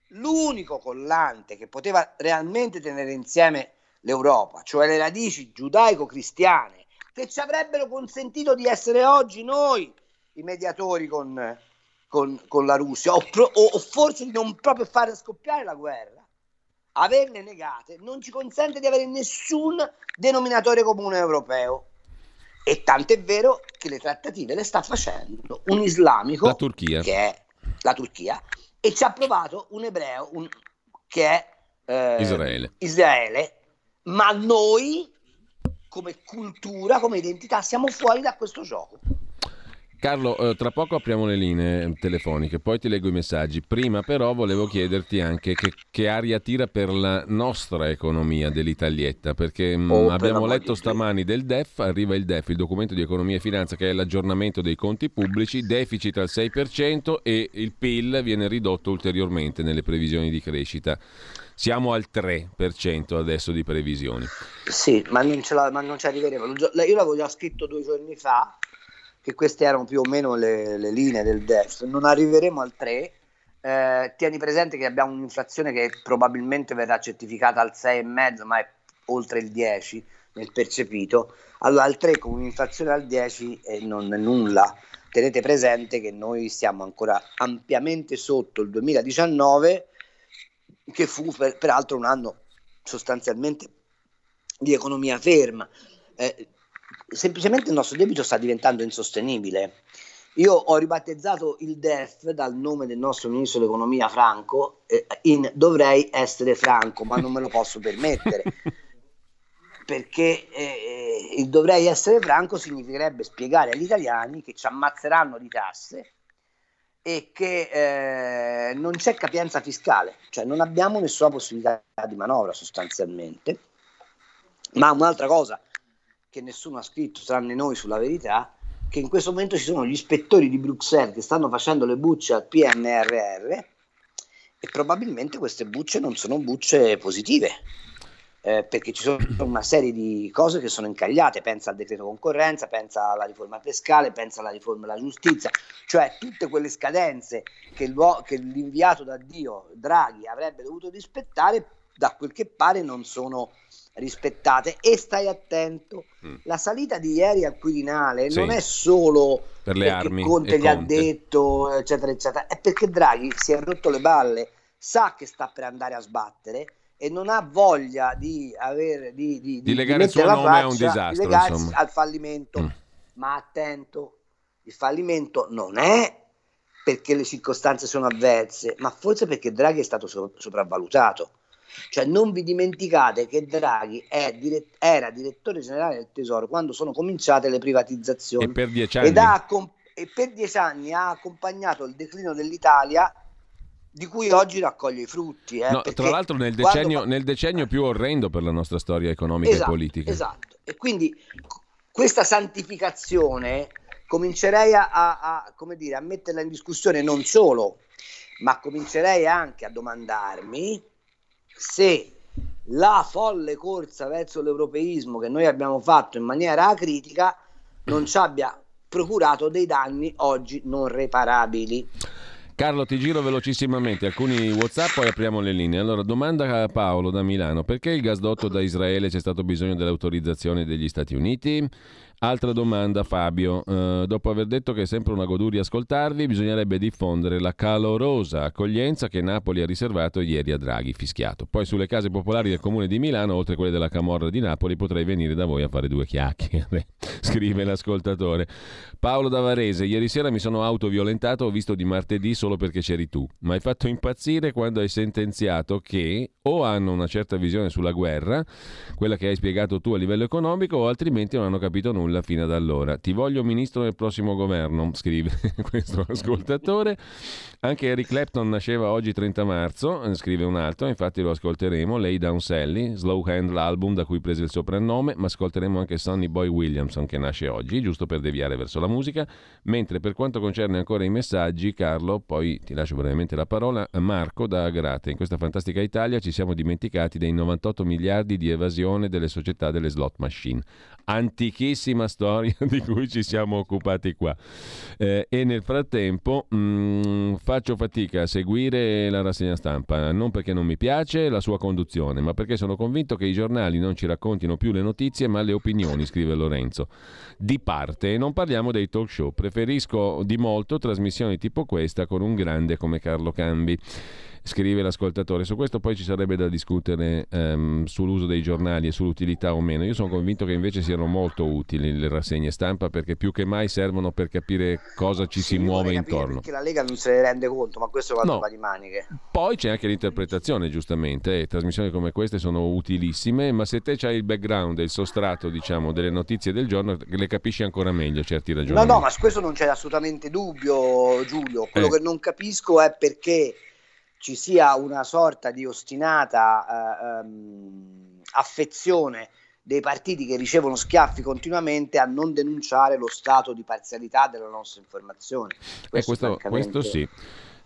l'unico collante che poteva realmente tenere insieme l'Europa, cioè le radici giudaico-cristiane, che ci avrebbero consentito di essere oggi noi i mediatori con, con, con la Russia, o, pro, o, o forse di non proprio fare scoppiare la guerra. Averle negate non ci consente di avere nessun denominatore comune europeo. E tant'è vero che le trattative le sta facendo un islamico, la Turchia, che è la Turchia, e ci ha provato un ebreo un, che è eh, Israele. Israele. Ma noi, come cultura, come identità, siamo fuori da questo gioco. Carlo, tra poco apriamo le linee telefoniche, poi ti leggo i messaggi. Prima però volevo chiederti anche che, che aria tira per la nostra economia dell'Italietta, perché oh, abbiamo letto stamani del D E F, arriva il D E F, il documento di economia e finanza, che è l'aggiornamento dei conti pubblici, deficit al sei per cento e il P I L viene ridotto ulteriormente nelle previsioni di crescita. Siamo al tre per cento adesso di previsioni. Sì, ma non ce la, ma non ci arriveremo. Io l'avevo già scritto due giorni fa, che queste erano più o meno le, le linee del D E F. Non arriveremo al tre. Eh, tieni presente che abbiamo un'inflazione che probabilmente verrà certificata al sei virgola cinque, ma è oltre il dieci nel percepito. Allora al tre con un'inflazione al dieci eh, non è nulla. Tenete presente che noi siamo ancora ampiamente sotto il duemiladiciannove, che fu per, peraltro un anno sostanzialmente di economia ferma. Eh, semplicemente il nostro debito sta diventando insostenibile. Io ho ribattezzato il D E F dal nome del nostro ministro dell'economia Franco eh, in dovrei essere Franco, ma non me lo posso permettere perché eh, il dovrei essere Franco significherebbe spiegare agli italiani che ci ammazzeranno di tasse e che eh, non c'è capienza fiscale, cioè non abbiamo nessuna possibilità di manovra sostanzialmente. Ma un'altra cosa che nessuno ha scritto tranne noi sulla Verità, che in questo momento ci sono gli ispettori di Bruxelles che stanno facendo le bucce al P N R R e probabilmente queste bucce non sono bucce positive, eh, perché ci sono una serie di cose che sono incagliate, pensa al decreto concorrenza, pensa alla riforma fiscale, pensa alla riforma della giustizia, cioè tutte quelle scadenze che, che l'inviato da Dio Draghi avrebbe dovuto rispettare, da quel che pare non sono rispettate. E stai attento, mm. la salita di ieri al Quirinale sì. non è solo per le armi, Conte gli ha detto eccetera eccetera, è perché Draghi si è rotto le balle, sa che sta per andare a sbattere e non ha voglia di avere di, di, di, di legare il suo nome faccia, a un disastro, di legarsi insomma. Al fallimento. mm. Ma attento, il fallimento non è perché le circostanze sono avverse, ma forse perché Draghi è stato so- sopravvalutato. Cioè non vi dimenticate che Draghi è diret- era direttore generale del Tesoro quando sono cominciate le privatizzazioni e per dieci anni, ed ha com- e per dieci anni ha accompagnato il declino dell'Italia, di cui oggi raccoglie i frutti. Eh, no, tra l'altro nel decennio, quando... nel decennio più orrendo per la nostra storia economica esatto, e politica. Esatto, e quindi questa santificazione comincerei a, a, a, come dire, a metterla in discussione non solo, ma comincerei anche a domandarmi se la folle corsa verso l'europeismo che noi abbiamo fatto in maniera acritica non ci abbia procurato dei danni oggi non reparabili. Carlo, ti giro velocissimamente alcuni WhatsApp, poi apriamo le linee. Allora, domanda a Paolo da Milano: perché il gasdotto da Israele c'è stato bisogno dell'autorizzazione degli Stati Uniti? Altra domanda, Fabio. Eh, dopo aver detto che è sempre una goduria ascoltarvi, bisognerebbe diffondere la calorosa accoglienza che Napoli ha riservato ieri a Draghi, fischiato. Poi sulle case popolari del comune di Milano, oltre quelle della Camorra di Napoli, potrei venire da voi a fare due chiacchiere, scrive l'ascoltatore. Paolo da Varese: ieri sera mi sono autoviolentato, ho visto Di Martedì solo perché c'eri tu. Ma hai fatto impazzire quando hai sentenziato che o hanno una certa visione sulla guerra, quella che hai spiegato tu a livello economico, o altrimenti non hanno capito nulla fino ad allora. Ti voglio ministro nel prossimo governo, scrive questo ascoltatore. Anche Eric Clapton nasceva oggi trenta marzo, scrive un altro, infatti lo ascolteremo. Lay Down Sally, Slow Hand l'album da cui prese il soprannome, ma ascolteremo anche Sonny Boy Williamson che nasce oggi, giusto per deviare verso la musica. Mentre per quanto concerne ancora i messaggi, Carlo, poi ti lascio brevemente la parola. Marco da Agrate: in questa fantastica Italia ci siamo dimenticati dei novantotto miliardi di evasione delle società delle slot machine, antichissima storia di cui ci siamo occupati qua, eh, e nel frattempo mh, faccio fatica a seguire la rassegna stampa, non perché non mi piace la sua conduzione, ma perché sono convinto che i giornali non ci raccontino più le notizie ma le opinioni, scrive Lorenzo. Di parte, e non parliamo dei talk show, preferisco di molto trasmissioni tipo questa con un grande come Carlo Cambi, scrive l'ascoltatore. Su questo poi ci sarebbe da discutere um, sull'uso dei giornali e sull'utilità o meno. Io sono convinto che invece siano molto utili le rassegne stampa, perché più che mai servono per capire cosa ci si, si muove intorno. Perché la Lega non se ne rende conto, ma questo va, no, di maniche. Poi c'è anche l'interpretazione, giustamente, e trasmissioni come queste sono utilissime, ma se te c'hai il background e il sostrato, diciamo, delle notizie del giorno, le capisci ancora meglio certi ragionamenti. No, no, ma su questo non c'è assolutamente dubbio, Giulio. Quello eh. che non capisco è perché ci sia una sorta di ostinata eh, um, affezione dei partiti che ricevono schiaffi continuamente a non denunciare lo stato di parzialità della nostra informazione. Questo, eh, questo, francamente... questo sì.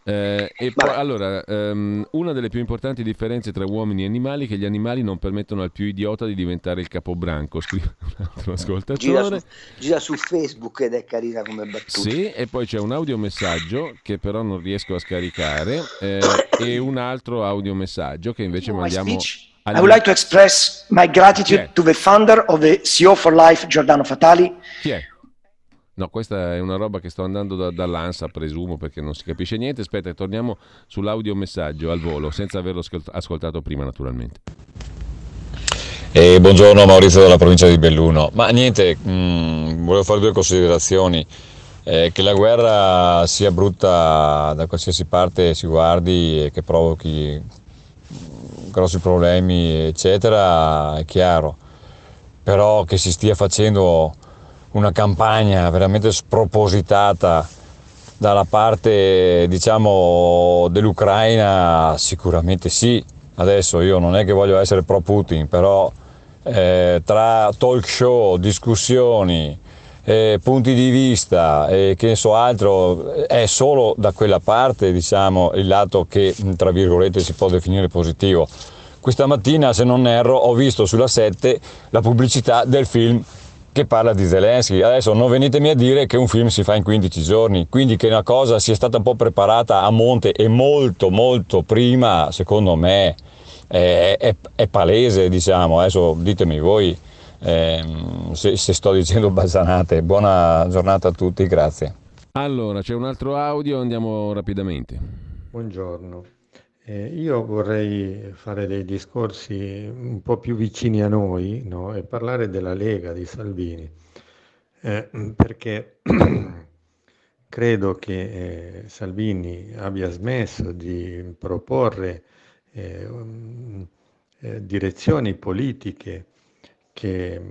Eh, e poi, allora, um, una delle più importanti differenze tra uomini e animali è che gli animali non permettono al più idiota di diventare il capobranco, scrive un altro ascoltatore. Gira su, gira su Facebook ed è carina come battuta. Sì, e poi c'è un audiomessaggio che però non riesco a scaricare, eh, e un altro audiomessaggio che invece mandiamo... I would like to express my gratitude yeah. to the founder of the C E O for Life, Giordano Fatali. Chi è? No, questa è una roba che sto andando da, dall'Ansa, presumo, perché non si capisce niente. Aspetta, torniamo sull'audiomessaggio al volo, senza averlo ascoltato prima, naturalmente. Eh, buongiorno, Maurizio dalla provincia di Belluno. Ma niente, mh, volevo fare due considerazioni. Eh, che la guerra sia brutta da qualsiasi parte si guardi e che provochi grossi problemi, eccetera, è chiaro. Però che si stia facendo una campagna veramente spropositata dalla parte, diciamo, dell'Ucraina sicuramente sì. Adesso io non è che voglio essere pro Putin, però eh, tra talk show, discussioni, eh, punti di vista e eh, che ne so altro, è solo da quella parte, diciamo, il lato che tra virgolette si può definire positivo. Questa mattina, se non erro, ho visto sulla sette la pubblicità del film che parla di Zelensky. Adesso non venitemi a dire che un film si fa in quindici giorni, quindi che una cosa sia stata un po' preparata a monte e molto molto prima, secondo me è, è, è palese, diciamo. Adesso ditemi voi eh, se, se sto dicendo basanate. Buona giornata a tutti, grazie. Allora, c'è un altro audio, andiamo rapidamente. Buongiorno, eh, io vorrei fare dei discorsi un po' più vicini a noi, no? E parlare della Lega di Salvini, eh, perché credo che eh, Salvini abbia smesso di proporre eh, um, eh, direzioni politiche che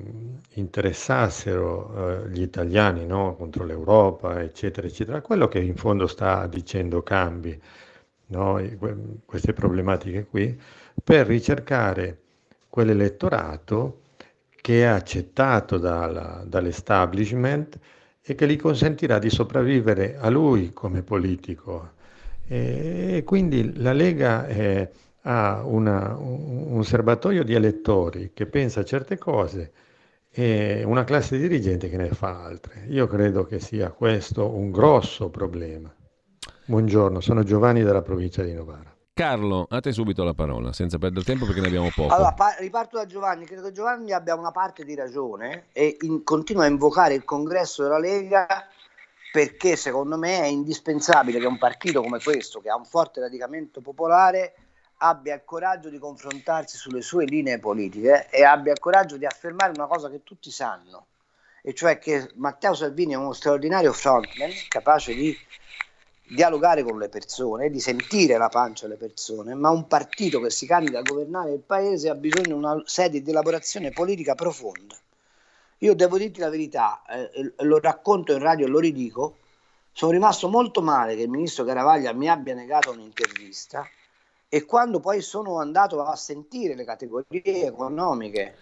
interessassero eh, gli italiani, no? Contro l'Europa, eccetera, eccetera. Quello che in fondo sta dicendo Cambi, no, queste problematiche qui, per ricercare quell'elettorato che è accettato dalla, dall'establishment e che gli consentirà di sopravvivere a lui come politico. E, e quindi la Lega è, ha una, un serbatoio di elettori che pensa a certe cose e una classe dirigente che ne fa altre. Io credo che sia questo un grosso problema. Buongiorno, sono Giovanni dalla provincia di Novara. Carlo, a te subito la parola, senza perdere tempo perché ne abbiamo poco. Allora, pa- riparto da Giovanni. Credo che Giovanni abbia una parte di ragione e in- continua a invocare il congresso della Lega, perché secondo me è indispensabile che un partito come questo, che ha un forte radicamento popolare, abbia il coraggio di confrontarsi sulle sue linee politiche e abbia il coraggio di affermare una cosa che tutti sanno, e cioè che Matteo Salvini è uno straordinario frontman, capace di dialogare con le persone, di sentire la pancia delle persone, ma un partito che si candida a governare il paese ha bisogno di una serie di elaborazione politica profonda. Io devo dirti la verità, eh, lo racconto in radio e lo ridico, sono rimasto molto male che il ministro Garavaglia mi abbia negato un'intervista, e quando poi sono andato a sentire le categorie economiche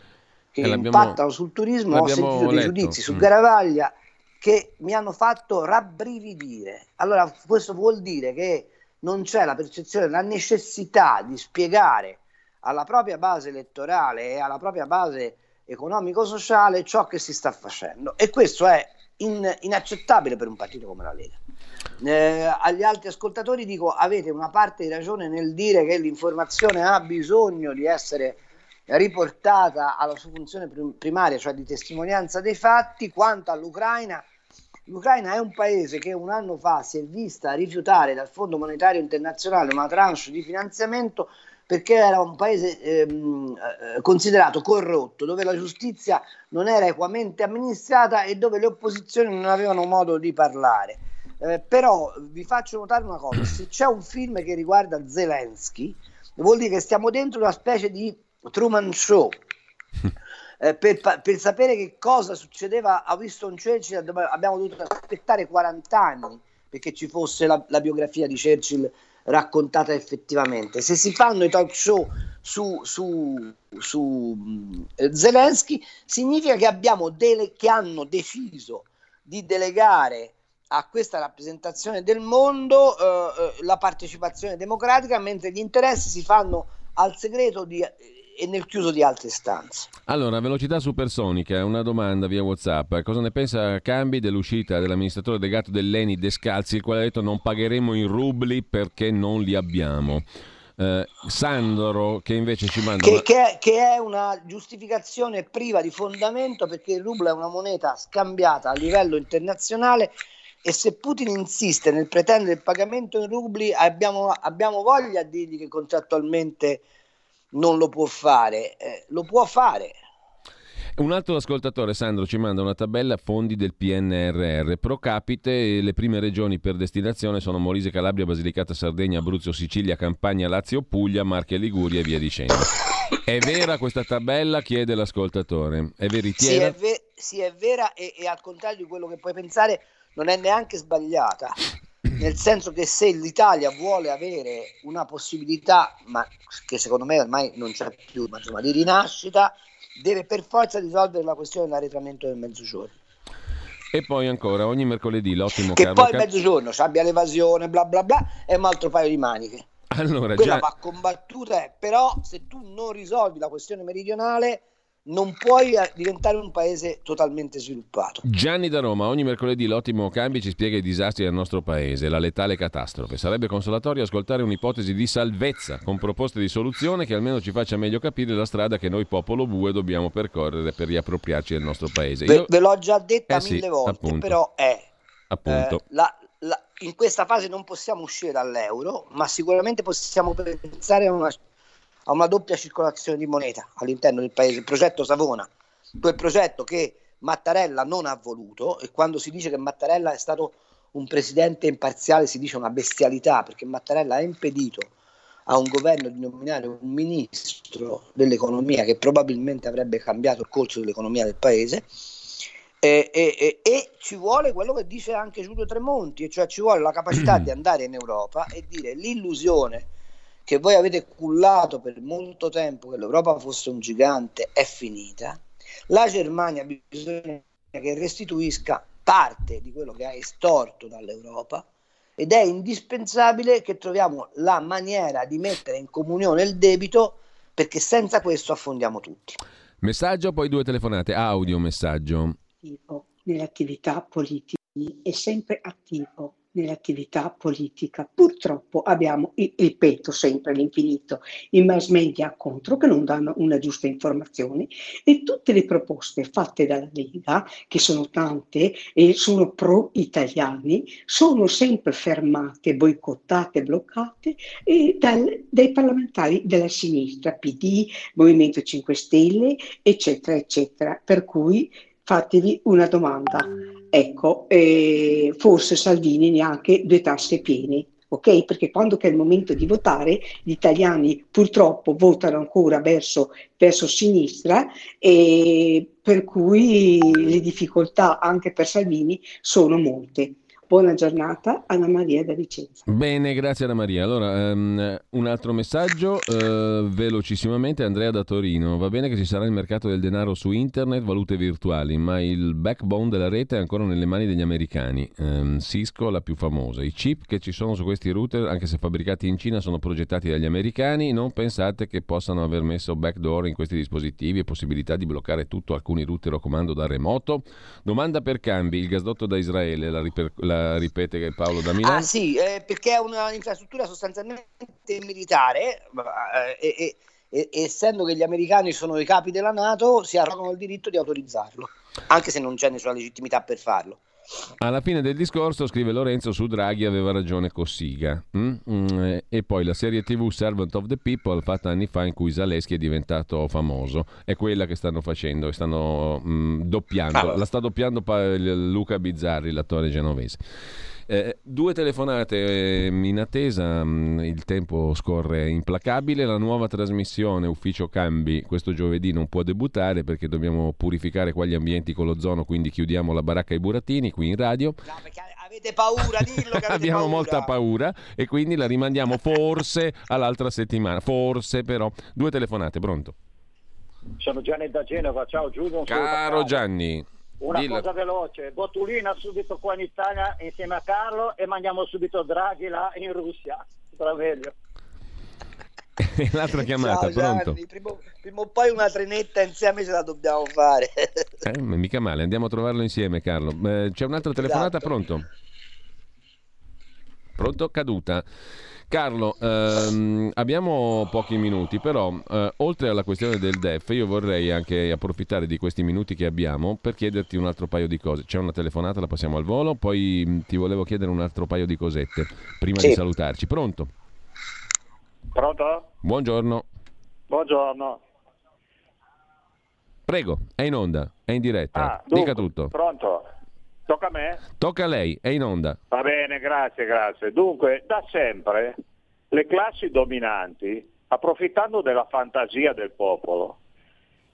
che impattano sul turismo ho sentito letto dei giudizi su mm. Garavaglia che mi hanno fatto rabbrividire. Allora, questo vuol dire che non c'è la percezione, la necessità di spiegare alla propria base elettorale e alla propria base economico-sociale ciò che si sta facendo, e questo è in, inaccettabile per un partito come la Lega. Eh, agli altri ascoltatori dico: avete una parte di ragione nel dire che l'informazione ha bisogno di essere riportata alla sua funzione primaria, cioè di testimonianza dei fatti. Quanto all'Ucraina, l'Ucraina è un paese che un anno fa si è vista rifiutare dal Fondo Monetario Internazionale una tranche di finanziamento perché era un paese ehm, considerato corrotto, dove la giustizia non era equamente amministrata e dove le opposizioni non avevano modo di parlare. Eh, però vi faccio notare una cosa: se c'è un film che riguarda Zelensky, vuol dire che stiamo dentro una specie di Truman Show. Eh, per, per sapere che cosa succedeva a Winston Churchill abbiamo dovuto aspettare quaranta anni perché ci fosse la, la biografia di Churchill raccontata effettivamente. Se si fanno i talk show su, su, su eh, Zelensky, significa che, abbiamo dele- che hanno deciso di delegare a questa rappresentazione del mondo eh, la partecipazione democratica, mentre gli interessi si fanno al segreto di... e nel chiuso di altre stanze. Allora, velocità supersonica, una domanda via WhatsApp: cosa ne pensa Cambi dell'uscita dell'amministratore delegato dell'ENI De Scalzi, il quale ha detto non pagheremo in rubli perché non li abbiamo? Eh, Sandro che invece ci manda che, una... che, è, che è una giustificazione priva di fondamento, perché il rublo è una moneta scambiata a livello internazionale e se Putin insiste nel pretendere il pagamento in rubli abbiamo, abbiamo voglia di dirgli che contrattualmente non lo può fare, eh, lo può fare. Un altro ascoltatore, Sandro, ci manda una tabella fondi del P N R R. Pro capite le prime regioni per destinazione sono Molise, Calabria, Basilicata, Sardegna, Abruzzo, Sicilia, Campania, Lazio, Puglia, Marche, Liguria e via dicendo. È vera questa tabella? Chiede l'ascoltatore. È veritiera? Sì, è, ver- sì, è vera e, e al contrario di quello che puoi pensare non è neanche sbagliata. nel senso che se l'Italia vuole avere una possibilità, ma che secondo me ormai non c'è più, ma insomma, di rinascita, deve per forza risolvere la questione dell'arretramento del mezzogiorno. E poi ancora ogni mercoledì l'ottimo che Carlo poi il mezzogiorno Cambi... abbia l'evasione bla bla bla è un altro paio di maniche, allora, quella già... va combattuta, però se tu non risolvi la questione meridionale non puoi diventare un paese totalmente sviluppato. Gianni da Roma, ogni mercoledì l'ottimo Cambi ci spiega i disastri del nostro paese, la letale catastrofe. Sarebbe consolatorio ascoltare un'ipotesi di salvezza con proposte di soluzione che almeno ci faccia meglio capire la strada che noi popolo bue dobbiamo percorrere per riappropriarci del nostro paese. Io... Ve, ve l'ho già detta eh mille sì, volte, appunto. Però è appunto. Eh, la, la, in questa fase non possiamo uscire dall'euro, ma sicuramente possiamo pensare a una a una doppia circolazione di moneta all'interno del paese, il progetto Savona, quel progetto che Mattarella non ha voluto, e quando si dice che Mattarella è stato un presidente imparziale si dice una bestialità, perché Mattarella ha impedito a un governo di nominare un ministro dell'economia che probabilmente avrebbe cambiato il corso dell'economia del paese, e, e, e, e ci vuole quello che dice anche Giulio Tremonti, e cioè ci vuole la capacità di andare in Europa e dire l'illusione che voi avete cullato per molto tempo che l'Europa fosse un gigante è finita, la Germania bisogna che restituisca parte di quello che ha estorto dall'Europa, ed è indispensabile che troviamo la maniera di mettere in comunione il debito, perché senza questo affondiamo tutti. Messaggio, poi due telefonate, audio messaggio. Nell'attività politica è sempre attivo. Nell'attività politica purtroppo abbiamo, ripeto sempre all'infinito, i mass media contro che non danno una giusta informazione, e tutte le proposte fatte dalla Lega, che sono tante e sono pro italiani, sono sempre fermate, boicottate, bloccate e dal, dai parlamentari della sinistra, P D, Movimento cinque Stelle, eccetera eccetera, per cui fatevi una domanda. Ecco, eh, forse Salvini neanche due tasche piene, ok? Perché quando che è il momento di votare, gli italiani purtroppo votano ancora verso, verso sinistra, e per cui le difficoltà anche per Salvini sono molte. Buona giornata, Anna Maria da Vicenza. Bene, grazie Anna Maria. Allora, um, un altro messaggio, uh, velocissimamente, Andrea da Torino. Va bene che ci sarà il mercato del denaro su internet, valute virtuali, ma il backbone della rete è ancora nelle mani degli americani. Um, Cisco, la più famosa. I chip che ci sono su questi router, anche se fabbricati in Cina, sono progettati dagli americani. Non pensate che possano aver messo backdoor in questi dispositivi e possibilità di bloccare tutto, alcuni router a comando da remoto. Domanda per Cambi, il gasdotto da Israele, la ripercussione. Ripete che Paolo da Milano. Ah sì, eh, perché è un'infrastruttura sostanzialmente militare eh, eh, eh, essendo che gli americani sono i capi della NATO, si arrogano il diritto di autorizzarlo, anche se non c'è nessuna legittimità per farlo. Alla fine del discorso, scrive Lorenzo, su Draghi aveva ragione Cossiga. Mm? Mm, e poi la serie tivù Servant of the People, fatta anni fa, in cui Zaleschi è diventato famoso, è quella che stanno facendo, stanno mm, doppiando, allora. La sta doppiando pa- Luca Bizzarri, l'attore genovese. Eh, due telefonate eh, in attesa, mh, il tempo scorre implacabile. La nuova trasmissione Ufficio Cambi questo giovedì non può debuttare perché dobbiamo purificare qua gli ambienti con l'ozono, quindi chiudiamo la baracca ai burattini qui in radio. No, perché avete paura, dillo che avete abbiamo paura. Molta paura, e quindi la rimandiamo forse all'altra settimana, forse però. Due telefonate, pronto? Sono Gianni da Genova, ciao Giulio. Caro Gianni, una Dilla. Cosa veloce, botulina subito qua in Italia insieme a Carlo e mandiamo subito Draghi là in Russia, sarà meglio. L'altra chiamata, ciao, pronto? Gianni, prima, prima o poi una trenetta insieme ce la dobbiamo fare. eh, mica male, andiamo a trovarlo insieme Carlo. Eh, c'è un'altra telefonata, esatto. Pronto? Pronto? Caduta. Carlo, ehm, abbiamo pochi minuti, però eh, oltre alla questione del D E F io vorrei anche approfittare di questi minuti che abbiamo per chiederti un altro paio di cose. C'è una telefonata, la passiamo al volo, poi mh, ti volevo chiedere un altro paio di cosette prima sì. di salutarci. Pronto? Pronto? Buongiorno. Buongiorno. Prego, è in onda, è in diretta, ah, dunque, dica tutto. Pronto? Tocca a me? Tocca a lei, è in onda. Va bene, grazie, grazie. Dunque, da sempre le classi dominanti, approfittando della fantasia del popolo,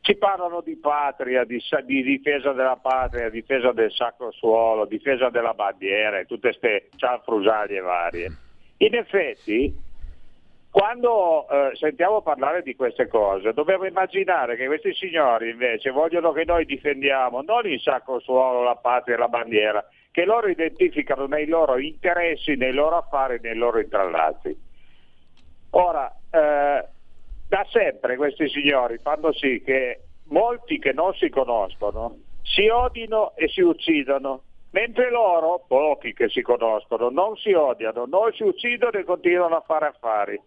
Ci parlano di patria, di, di difesa della patria, difesa del sacro suolo, difesa della bandiera e tutte queste cialfrusaglie varie. In effetti, quando eh, sentiamo parlare di queste cose, dobbiamo immaginare che questi signori invece vogliono che noi difendiamo non il sacro suolo, la patria e la bandiera, che loro identificano nei loro interessi, nei loro affari, nei loro intrallazzi. Ora, eh, da sempre questi signori fanno sì che molti che non si conoscono si odino e si uccidono, mentre loro, pochi che si conoscono, non si odiano, non si uccidono e continuano a fare affari.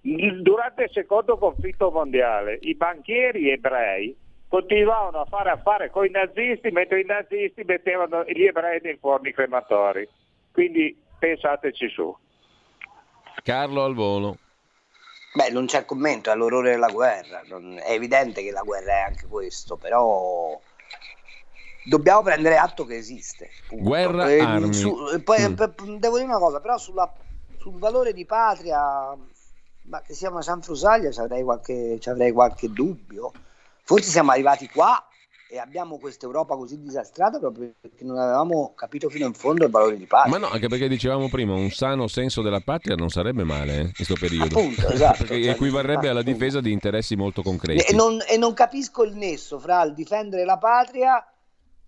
Durante il secondo conflitto mondiale i banchieri ebrei continuavano a fare affari con i nazisti, mentre i nazisti mettevano gli ebrei nei forni crematori. Quindi pensateci su. Carlo al volo. Beh, non c'è commento, è l'orrore della guerra, non, è evidente che la guerra è anche questo, però dobbiamo prendere atto che esiste. Punto. Guerra e, armi. Su, poi, mm. per, devo dire una cosa, però sulla, sul valore di patria, ma che siamo a San Frusaglia, ci avrei qualche, ci avrei qualche dubbio. Forse siamo arrivati qua e abbiamo questa Europa così disastrata proprio perché non avevamo capito fino in fondo il valore di patria. Ma no, anche perché dicevamo prima, un sano senso della patria non sarebbe male eh, in questo periodo. Appunto, esatto. Perché cioè, equivarrebbe alla difesa di interessi molto concreti. E non, e non capisco il nesso fra il difendere la patria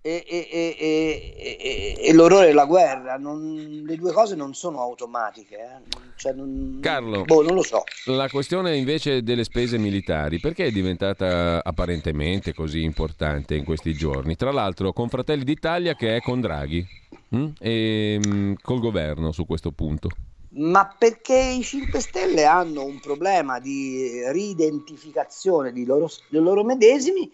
e, e, e, e, e, e l'orrore della guerra. Non, le due cose non sono automatiche. Eh. Cioè, non, Carlo, boh, non lo so. La questione invece delle spese militari, perché è diventata apparentemente così importante in questi giorni? Tra l'altro con Fratelli d'Italia che è con Draghi mh? e mh, col governo su questo punto. Ma perché i cinque Stelle hanno un problema di ridentificazione di loro, dei loro medesimi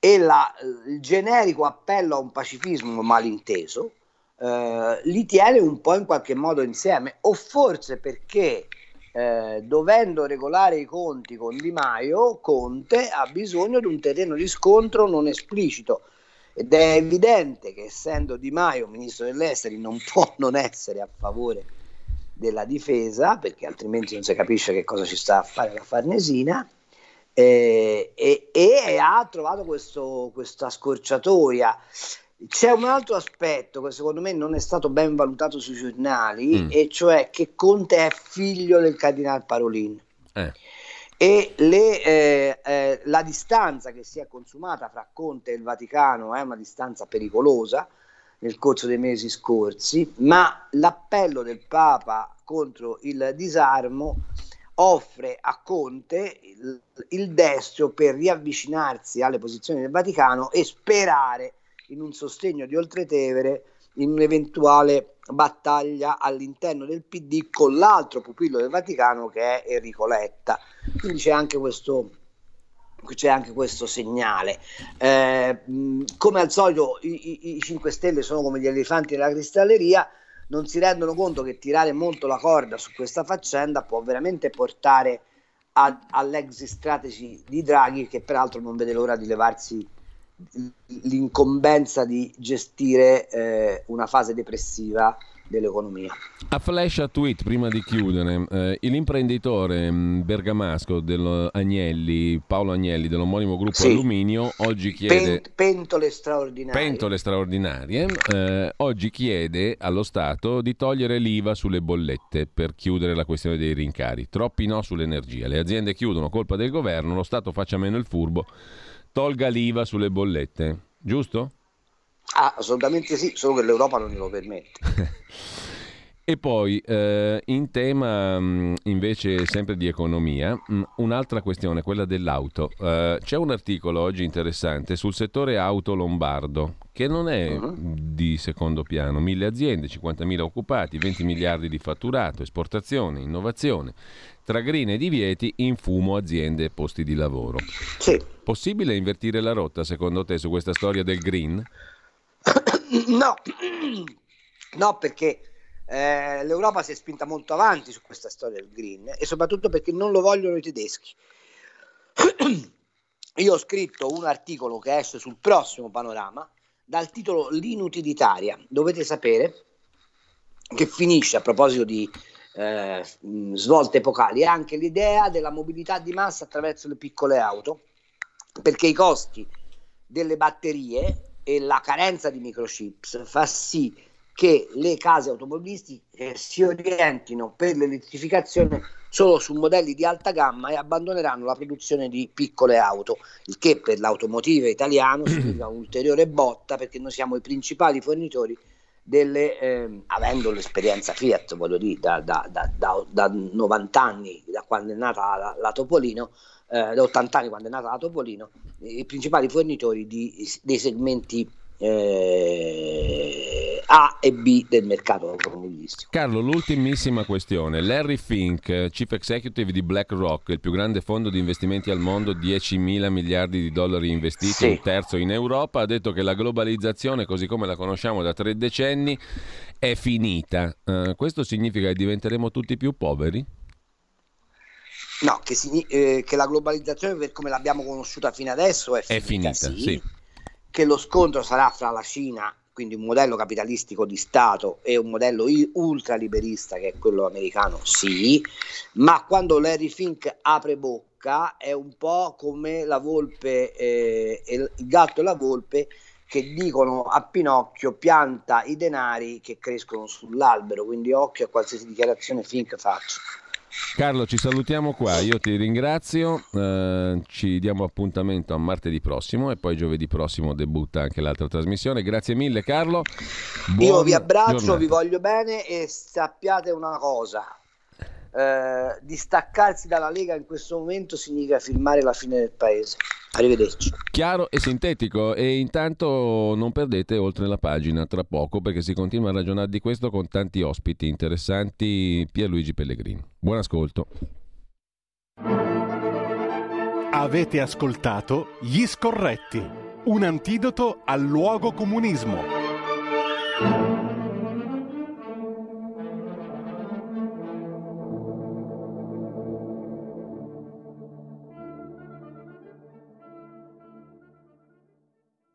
e la, il generico appello a un pacifismo malinteso eh, li tiene un po' in qualche modo insieme, o forse perché eh, dovendo regolare i conti con Di Maio, Conte ha bisogno di un terreno di scontro non esplicito, ed è evidente che essendo Di Maio ministro degli esteri non può non essere a favore della difesa, perché altrimenti non si capisce che cosa ci sta a fare la Farnesina. E, e, e ha trovato questo, questa scorciatoia. C'è un altro aspetto che secondo me non è stato ben valutato sui giornali, mm. e cioè che Conte è figlio del cardinale Parolin eh. e le, eh, eh, la distanza che si è consumata fra Conte e il Vaticano è una distanza pericolosa nel corso dei mesi scorsi, ma l'appello del Papa contro il disarmo offre a Conte il, il destro per riavvicinarsi alle posizioni del Vaticano e sperare in un sostegno di Oltretevere in un'eventuale battaglia all'interno del P D con l'altro pupillo del Vaticano che è Enrico Letta. Quindi c'è anche questo, c'è anche questo segnale. Eh, come al solito i, i, i cinque Stelle sono come gli elefanti della cristalleria, non si rendono conto che tirare molto la corda su questa faccenda può veramente portare a, all'exit strategy di Draghi, che peraltro non vede l'ora di levarsi l'incombenza di gestire eh, una fase depressiva dell'economia. A flash a tweet prima di chiudere, eh, l'imprenditore bergamasco dello Agnelli, Paolo Agnelli dell'omonimo gruppo sì. Alluminio oggi chiede Pent- pentole straordinarie, pentole straordinarie eh, oggi chiede allo Stato di togliere l'I V A sulle bollette per chiudere la questione dei rincari. Troppi no sull'energia, le aziende chiudono, colpa del governo, lo Stato faccia meno il furbo, tolga l'I V A sulle bollette, giusto? Ah, assolutamente sì, solo che l'Europa non glielo permette. E poi eh, in tema invece sempre di economia, un'altra questione, quella dell'auto. Eh, c'è un articolo oggi interessante sul settore auto lombardo che non è uh-huh. di secondo piano, mille aziende, cinquantamila occupati, venti miliardi di fatturato, esportazione, innovazione, tra grine e divieti, in fumo aziende e posti di lavoro. Sì. Possibile invertire la rotta secondo te su questa storia del green? No, no, perché eh, l'Europa si è spinta molto avanti su questa storia del green e soprattutto perché non lo vogliono i tedeschi. Io ho scritto un articolo che esce sul prossimo Panorama dal titolo L'inutilitaria. Dovete sapere che finisce, a proposito di eh, svolte epocali, anche l'idea della mobilità di massa attraverso le piccole auto, perché i costi delle batterie e la carenza di microchips fa sì che le case automobilistiche si orientino per l'elettrificazione solo su modelli di alta gamma e abbandoneranno la produzione di piccole auto, il che per l'automotive italiano significa un'ulteriore botta, perché noi siamo i principali fornitori delle, eh, avendo l'esperienza Fiat, voglio dire, da, da, da, da, da novanta anni, da quando è nata la, la Topolino, eh, da ottanta anni quando è nata la Topolino, i principali fornitori di, dei segmenti eh, A e B del mercato automobilistico. Carlo, l'ultimissima questione. Larry Fink, chief executive di BlackRock, il più grande fondo di investimenti al mondo, dieci mila miliardi di dollari investiti, sì, un terzo in Europa, ha detto che la globalizzazione, così come la conosciamo da tre decenni, è finita. Uh, questo significa che diventeremo tutti più poveri? No, che, signi- eh, che la globalizzazione, per come l'abbiamo conosciuta fino adesso, è finita. È finita, sì. sì. Che lo scontro sarà fra la Cina, quindi un modello capitalistico di Stato, e un modello ultraliberista che è quello americano, sì, ma quando Larry Fink apre bocca è un po' come la volpe, eh, il gatto e la volpe che dicono a Pinocchio pianta i denari che crescono sull'albero, quindi occhio a qualsiasi dichiarazione Fink faccia. Carlo, ci salutiamo qua, io ti ringrazio, eh, ci diamo appuntamento a martedì prossimo e poi giovedì prossimo debutta anche l'altra trasmissione. Grazie mille Carlo. Buon io vi abbraccio, giornata. Vi voglio bene e sappiate una cosa, eh, distaccarsi dalla Lega in questo momento significa firmare la fine del paese. Arrivederci. Chiaro e sintetico, e intanto non perdete Oltre la Pagina tra poco, perché si continua a ragionare di questo con tanti ospiti interessanti. Pierluigi Pellegrini. Buon ascolto. Avete ascoltato Gli Scorretti, un antidoto al luogocomunismo.